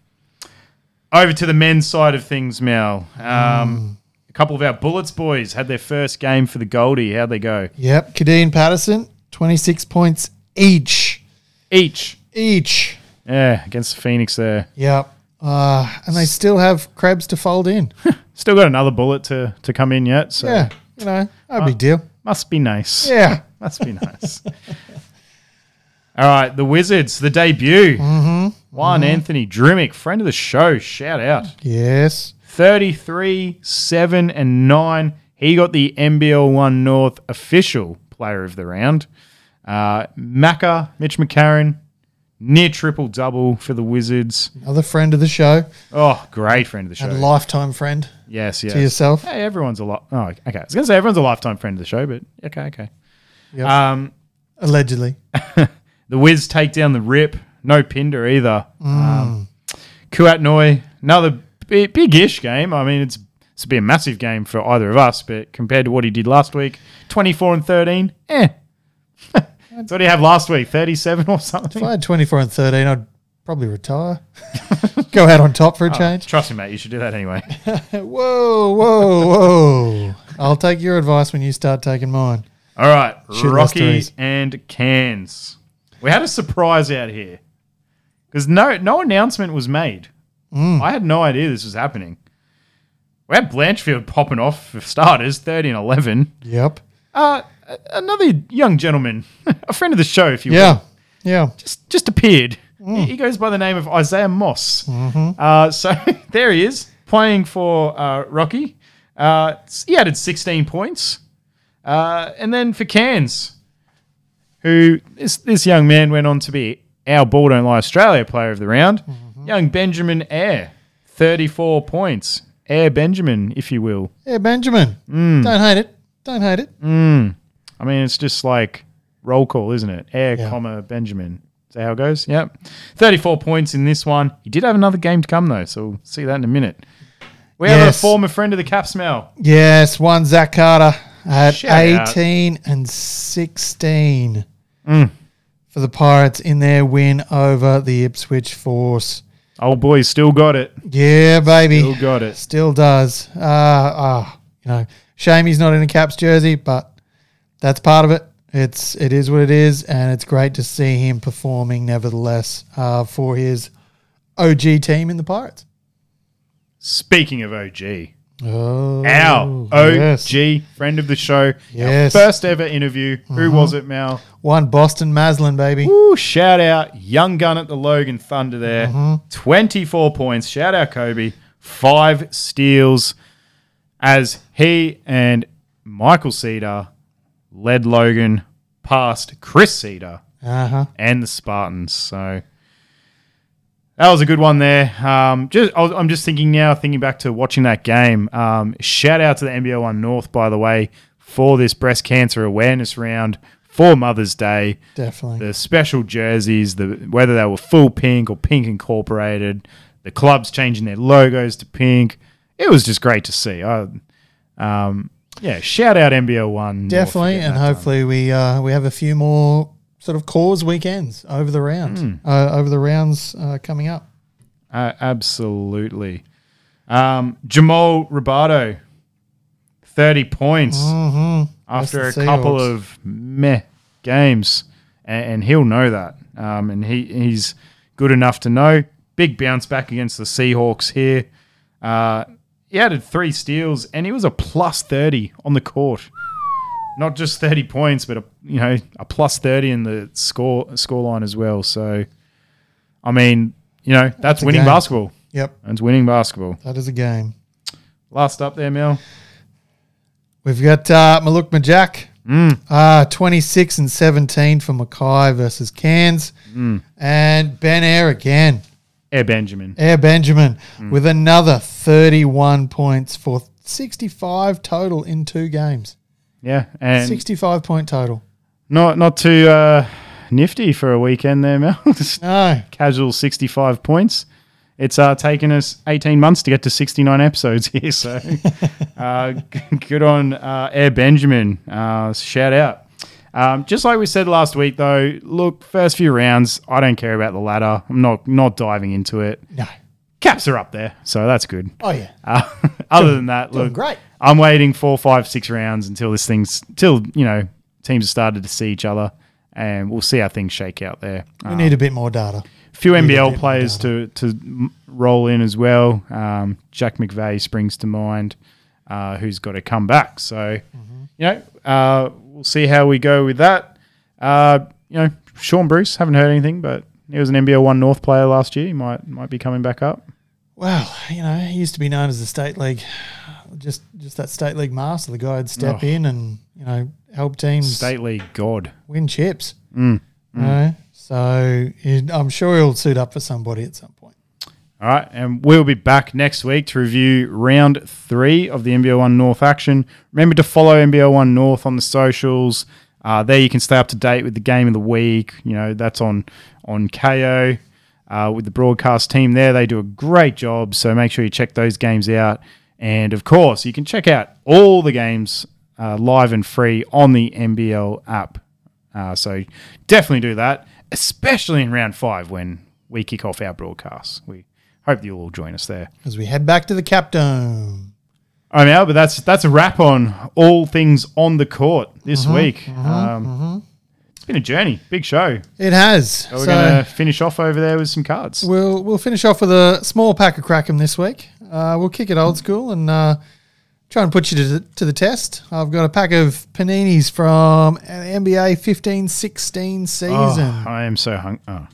Over to the men's side of things, Mel. A couple of our Bullets boys had their first game for the Goldie. How'd they go? Yep, Kadeen Patterson, 26 points each Each. Yeah, against the Phoenix there. Yep. And they still have Krebs to fold in. Still got another bullet to come in yet. So. Yeah, you know, no big deal. Must be nice. Yeah. Must be nice. All right, the Wizards, the debut. Anthony Drimmick, friend of the show, shout out. Yes. 33, 7, and 9. He got the NBL One North official player of the round. Macca, Mitch McCarron, near triple-double for the Wizards. Another friend of the show. Oh, great friend of the show. And lifetime friend. Yes, yes. To yourself. Hey, everyone's a lot. Oh, okay. I was going to say everyone's a lifetime friend of the show, but okay. Yep. Allegedly. The Wiz take down the Rip. No Pinder either. Kuat Noi, another big-ish game. I mean, it's be a massive game for either of us, but compared to what he did last week, 24 and 13, So what do you have last week, 37 or something? If I had 24 and 13, I'd probably retire. Go out on top for a change. Trust me, mate, you should do that anyway. Whoa. I'll take your advice when you start taking mine. All right, Rockies and Cairns. We had a surprise out here because no announcement was made. I had no idea this was happening. We had Blanchfield popping off for starters, 30 and 11. Yep. Another young gentleman, a friend of the show, if you will. Yeah. Just appeared. He goes by the name of Isaiah Moss. So there he is playing for Rocky. He added 16 points. And then for Cairns, who this young man went on to be our Ball Don't Lie Australia player of the round, young Benjamin Eyre, 34 points. Eyre Benjamin, if you will. Eyre Benjamin. Don't hate it. I mean, it's just like roll call, isn't it? Eyre, Benjamin. Is that how it goes? Yep. 34 points in this one. He did have another game to come, though, so we'll see that in a minute. We have a former friend of the Caps now. Yes, one Zach Carter at 18 and 16 for the Pirates in their win over the Ipswich Force. Old boy still got it. Yeah, baby. Still got it. Still does. You know, shame he's not in a Caps jersey, but that's part of it. It is what it is, and it's great to see him performing nevertheless for his OG team in the Pirates. Speaking of OG, our OG friend of the show, our first ever interview. Who was it, Mal? One Boston Maslin, baby. Ooh, shout out young gun at the Logan Thunder there. 24 points. Shout out Kobe. 5 steals as he and Michael Cedar led Logan past Chris Cedar and the Spartans. So that was a good one there. I'm just thinking back to watching that game. Shout out to the NBL One North, by the way, for this breast cancer awareness round for Mother's Day. Definitely. The special jerseys, whether they were full pink or pink incorporated, the clubs changing their logos to pink. It was just great to see. Shout out NBL One. Definitely, and hopefully we have a few more sort of cause weekends over the round, coming up. Absolutely. Jamal Roboto, 30 points after a couple of meh games, and he'll know that. And he's good enough to know. Big bounce back against the Seahawks here. He added 3 steals, and he was a plus 30 on the court. Not just 30 points, but a plus 30 in the scoreline as well. So, I mean, that's winning basketball. Yep. And it's winning basketball. That is a game. Last up there, Mel. We've got Maluk Majak. 26 and 17 for Mackay versus Cairns. And Ben Eyre again. Eyre Benjamin with another 31 points for 65 total in 2 games. Yeah, and 65-point total. Not too nifty for a weekend there, Mel. No. Casual 65 points. It's taken us 18 months to get to 69 episodes here, so good on Eyre Benjamin. Shout out. Just like we said last week, though, look, first few rounds, I don't care about the ladder. I'm not diving into it. No. Caps are up there, so that's good. Oh, yeah. Other than that, look, great. I'm waiting 4, 5, 6 rounds until teams have started to see each other. and we'll see how things shake out there. We need a bit more data. Few NBL players to roll in as well. Jack McVeigh springs to mind, who's got to come back. So, we'll see how we go with that. Sean Bruce, haven't heard anything, but he was an NBL One North player last year. He might be coming back up. Well, he used to be known as the State League, just that State League master. The guy would step in and help teams. State League God win chips. So I'm sure he'll suit up for somebody at some point. All right, and we'll be back next week to review round 3 of the NBL One North action. Remember to follow NBL One North on the socials. There you can stay up to date with the game of the week. That's on KO with the broadcast team there. They do a great job, so make sure you check those games out. And, of course, you can check out all the games live and free on the NBL app. So definitely do that, especially in round 5 when we kick off our broadcasts. We hope you'll all join us there as we head back to the Cap Dome. All right, Al, but that's a wrap on all things on the court this week. It's been a journey, big show. It has. So we're going to finish off over there with some cards. We'll finish off with a small pack of Crack'em this week. We'll kick it old school and try and put you to the test. I've got a pack of Paninis from an NBA 15-16 season. Oh, I am so hungry. Oh,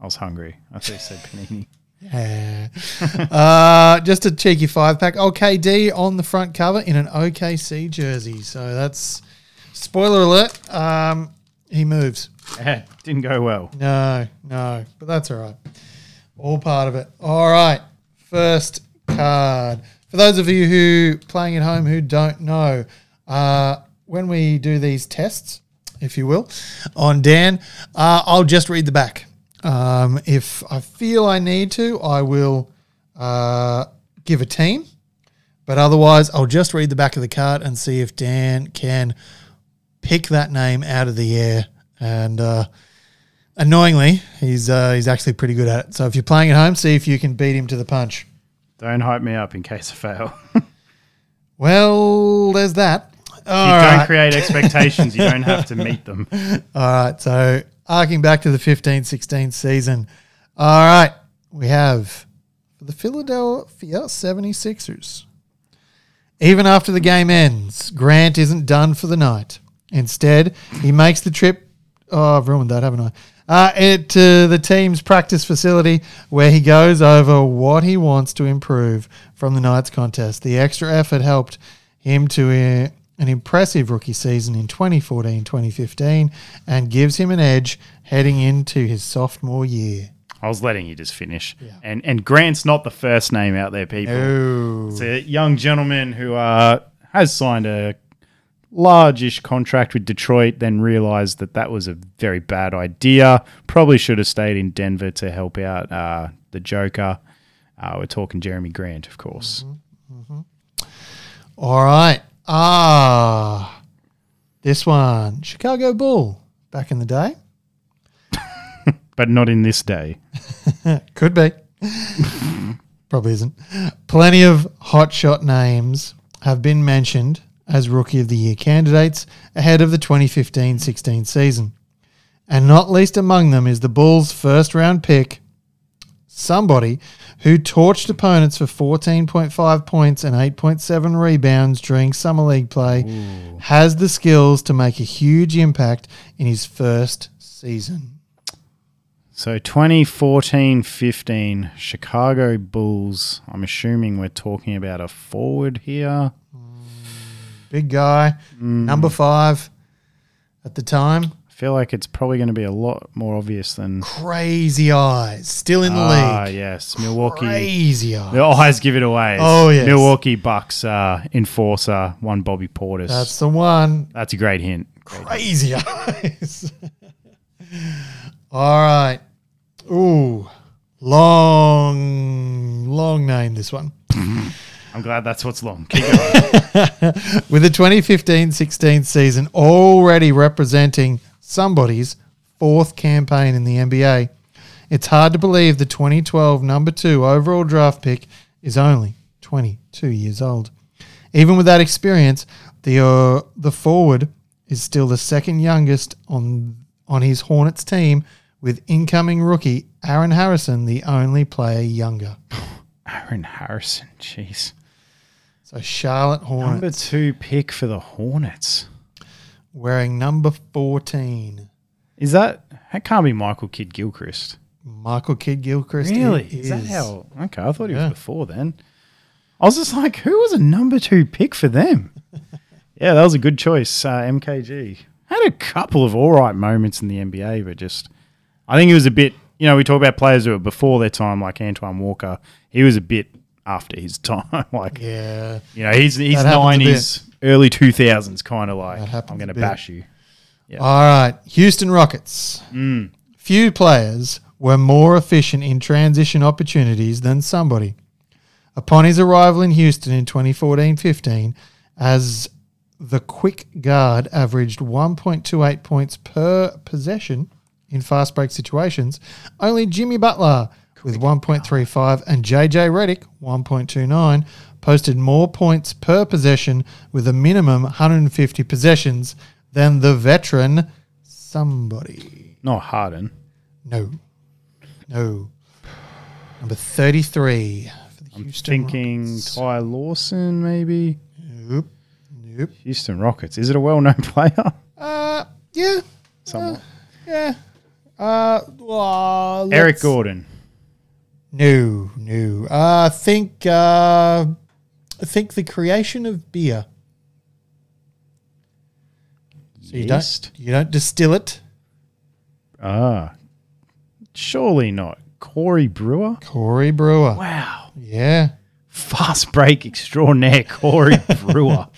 I was hungry. I thought you said Panini. Yeah. Just a cheeky 5-pack. OKD on the front cover in an OKC jersey. So that's spoiler alert. He moves. Yeah, didn't go well. No, but that's all right. All part of it. All right. First card. For those of you who playing at home who don't know, when we do these tests, if you will, on Dan, I'll just read the back. If I feel I need to, I will give a team, but otherwise I'll just read the back of the card and see if Dan can pick that name out of the air. And annoyingly, he's actually pretty good at it. So if you're playing at home, see if you can beat him to the punch. Don't hype me up in case I fail. Well, there's that. Don't create expectations. You don't have to meet them. All right, so harking back to the 15-16 season. All right, we have the Philadelphia 76ers. Even after the game ends, Grant isn't done for the night. Instead, he makes the trip. Oh, I've ruined that, haven't I? To the team's practice facility, where he goes over what he wants to improve from the night's contest. The extra effort helped him to an impressive rookie season in 2014-2015 and gives him an edge heading into his sophomore year. I was letting you just finish. Yeah. And Grant's not the first name out there, people. No. It's a young gentleman who has signed a large-ish contract with Detroit, then realized that was a very bad idea. Probably should have stayed in Denver to help out the Joker. We're talking Jeremy Grant, of course. All right. This one, Chicago Bull, back in the day. But not in this day. Could be. Probably isn't. Plenty of hotshot names have been mentioned as Rookie of the Year candidates ahead of the 2015-16 season. And not least among them is the Bulls' first-round pick, somebody who torched opponents for 14.5 points and 8.7 rebounds during summer league play. Ooh. Has the skills to make a huge impact in his first season. So 2014-15, Chicago Bulls. I'm assuming we're talking about a forward here. Big guy, number 5 at the time. Feel like it's probably going to be a lot more obvious than Crazy Eyes, still in the league. Yes, Milwaukee. Crazy Eyes. The eyes give it away. Oh yes, Milwaukee Bucks enforcer, one Bobby Portis. That's the one. That's a great hint. Crazy Eyes. All right. Ooh, long name this one. I'm glad that's what's long. Keep going. With the 2015-16 season already representing somebody's 4th campaign in the NBA, it's hard to believe the 2012 number 2 overall draft pick is only 22 years old. Even with that experience, the forward is still the second youngest on on his Hornets team, with incoming rookie Aaron Harrison the only player younger. Aaron Harrison, jeez. So Charlotte Hornets. Number 2 pick for the Hornets. Wearing number 14. Is that can't be Michael Kidd-Gilchrist. Michael Kidd-Gilchrist. Really? Is that how? Okay, I thought he was before then. I was just like, who was a number 2 pick for them? Yeah, that was a good choice, MKG. Had a couple of all right moments in the NBA, but just I think it was a bit, you know, we talk about players who were before their time, like Antoine Walker. He was a bit after his time. Like, yeah, you know, he's 90s, early 2000s kind of like, I'm going to bash you. Yeah. All right, Houston Rockets. Mm. Few players were more efficient in transition opportunities than somebody. Upon his arrival in Houston in 2014-15, as the quick guard averaged 1.28 points per possession in fast break situations, only Jimmy Butler with 1.35 and JJ Redick, 1.29, posted more points per possession with a minimum 150 possessions than the veteran somebody. Not Harden. No. No. Number 33 for the Houston Rockets. I'm thinking Ty Lawson maybe. Nope. Nope. Houston Rockets. Is it a well-known player? Yeah. Somewhat. Yeah. Eric Gordon. No, no. I think the creation of beer. So you don't distill it. Ah, surely not. Corey Brewer. Corey Brewer. Wow. Yeah. Fast break extraordinaire Corey Brewer.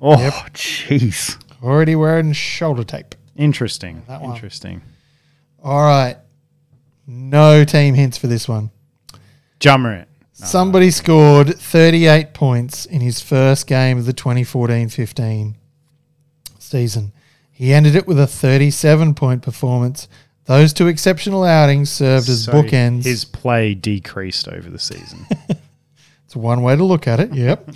Oh, jeez. Yep. Already wearing shoulder tape. Interesting. That one. Interesting. All right. No team hints for this one. Jummer it. No, somebody scored 38 points in his first game of the 2014-15 season. He ended it with a 37-point performance. Those two exceptional outings served as bookends. His play decreased over the season. It's one way to look at it, yep.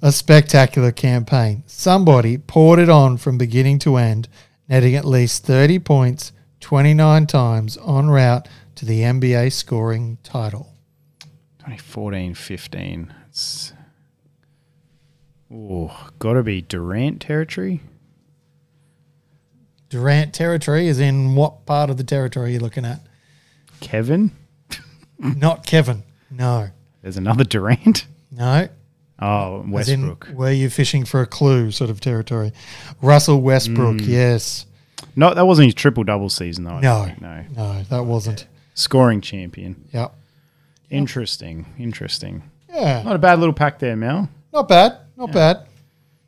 A spectacular campaign. Somebody poured it on from beginning to end, netting at least 30 points 29 times en route to the NBA scoring title. 2014-15. It's got to be Durant territory. Durant territory is in what part of the territory you're looking at? Kevin? Not Kevin, no. There's another Durant? No. Oh, Westbrook. Were you fishing for a clue sort of territory? Russell Westbrook, yes. No, that wasn't his triple-double season, though. No, that wasn't. Scoring champion. Yep. Interesting. Yeah. Not a bad little pack there, Mel. Not bad.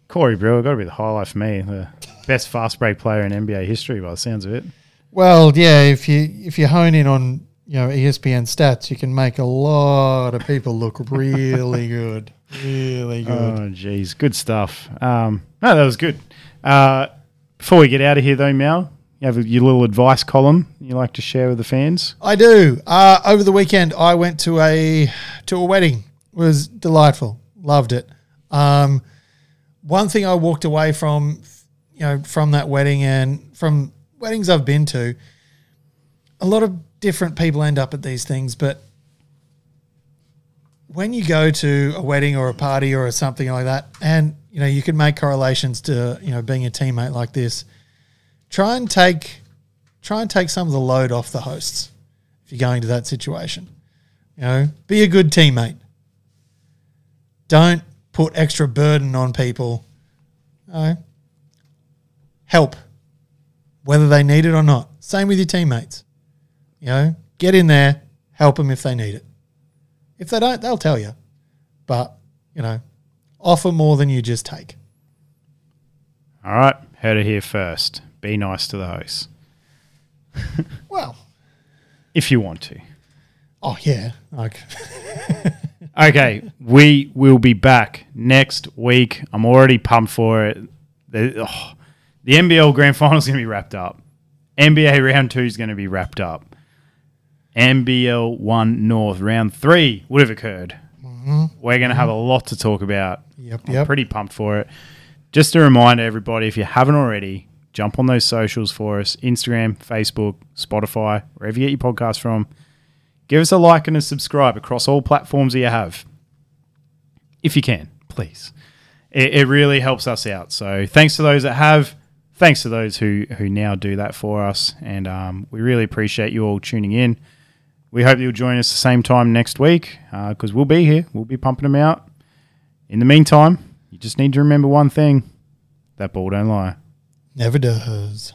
Corey Brewer, got to be the highlight for me. The best fast break player in NBA history by the sounds of it. Well, yeah, if you hone in on, you know, ESPN stats, you can make a lot of people look really good. Really good. Oh, geez. Good stuff. No, that was good. Before we get out of here, though, Mal, you have your little advice column you like to share with the fans. I do. Over the weekend, I went to a wedding. It was delightful. Loved it. One thing I walked away from, you know, from that wedding and from weddings I've been to, a lot of different people end up at these things, but when you go to a wedding or a party or something like that, and you know, you can make correlations to, you know, being a teammate like this. Try and take some of the load off the hosts if you're going to that situation. You know, be a good teammate. Don't put extra burden on people. No. Help, whether they need it or not. Same with your teammates. You know, get in there, help them if they need it. If they don't, they'll tell you. But, you know, offer more than you just take. All right. Heard it here first. Be nice to the host. Well. If you want to. Oh, yeah. Okay. We will be back next week. I'm already pumped for it. The NBL Grand Final is going to be wrapped up. NBA Round 2 is going to be wrapped up. NBL One North Round 3 would have occurred. We're going to have a lot to talk about. Yep. I'm pretty pumped for it. Just a reminder, everybody, if you haven't already, jump on those socials for us, Instagram, Facebook, Spotify, wherever you get your podcast from. Give us a like and a subscribe across all platforms that you have. If you can, please. It really helps us out. So thanks to those that have. Thanks to those who now do that for us. And we really appreciate you all tuning in. We hope you'll join us the same time next week because we'll be here. We'll be pumping them out. In the meantime, you just need to remember one thing. That ball don't lie. Never does.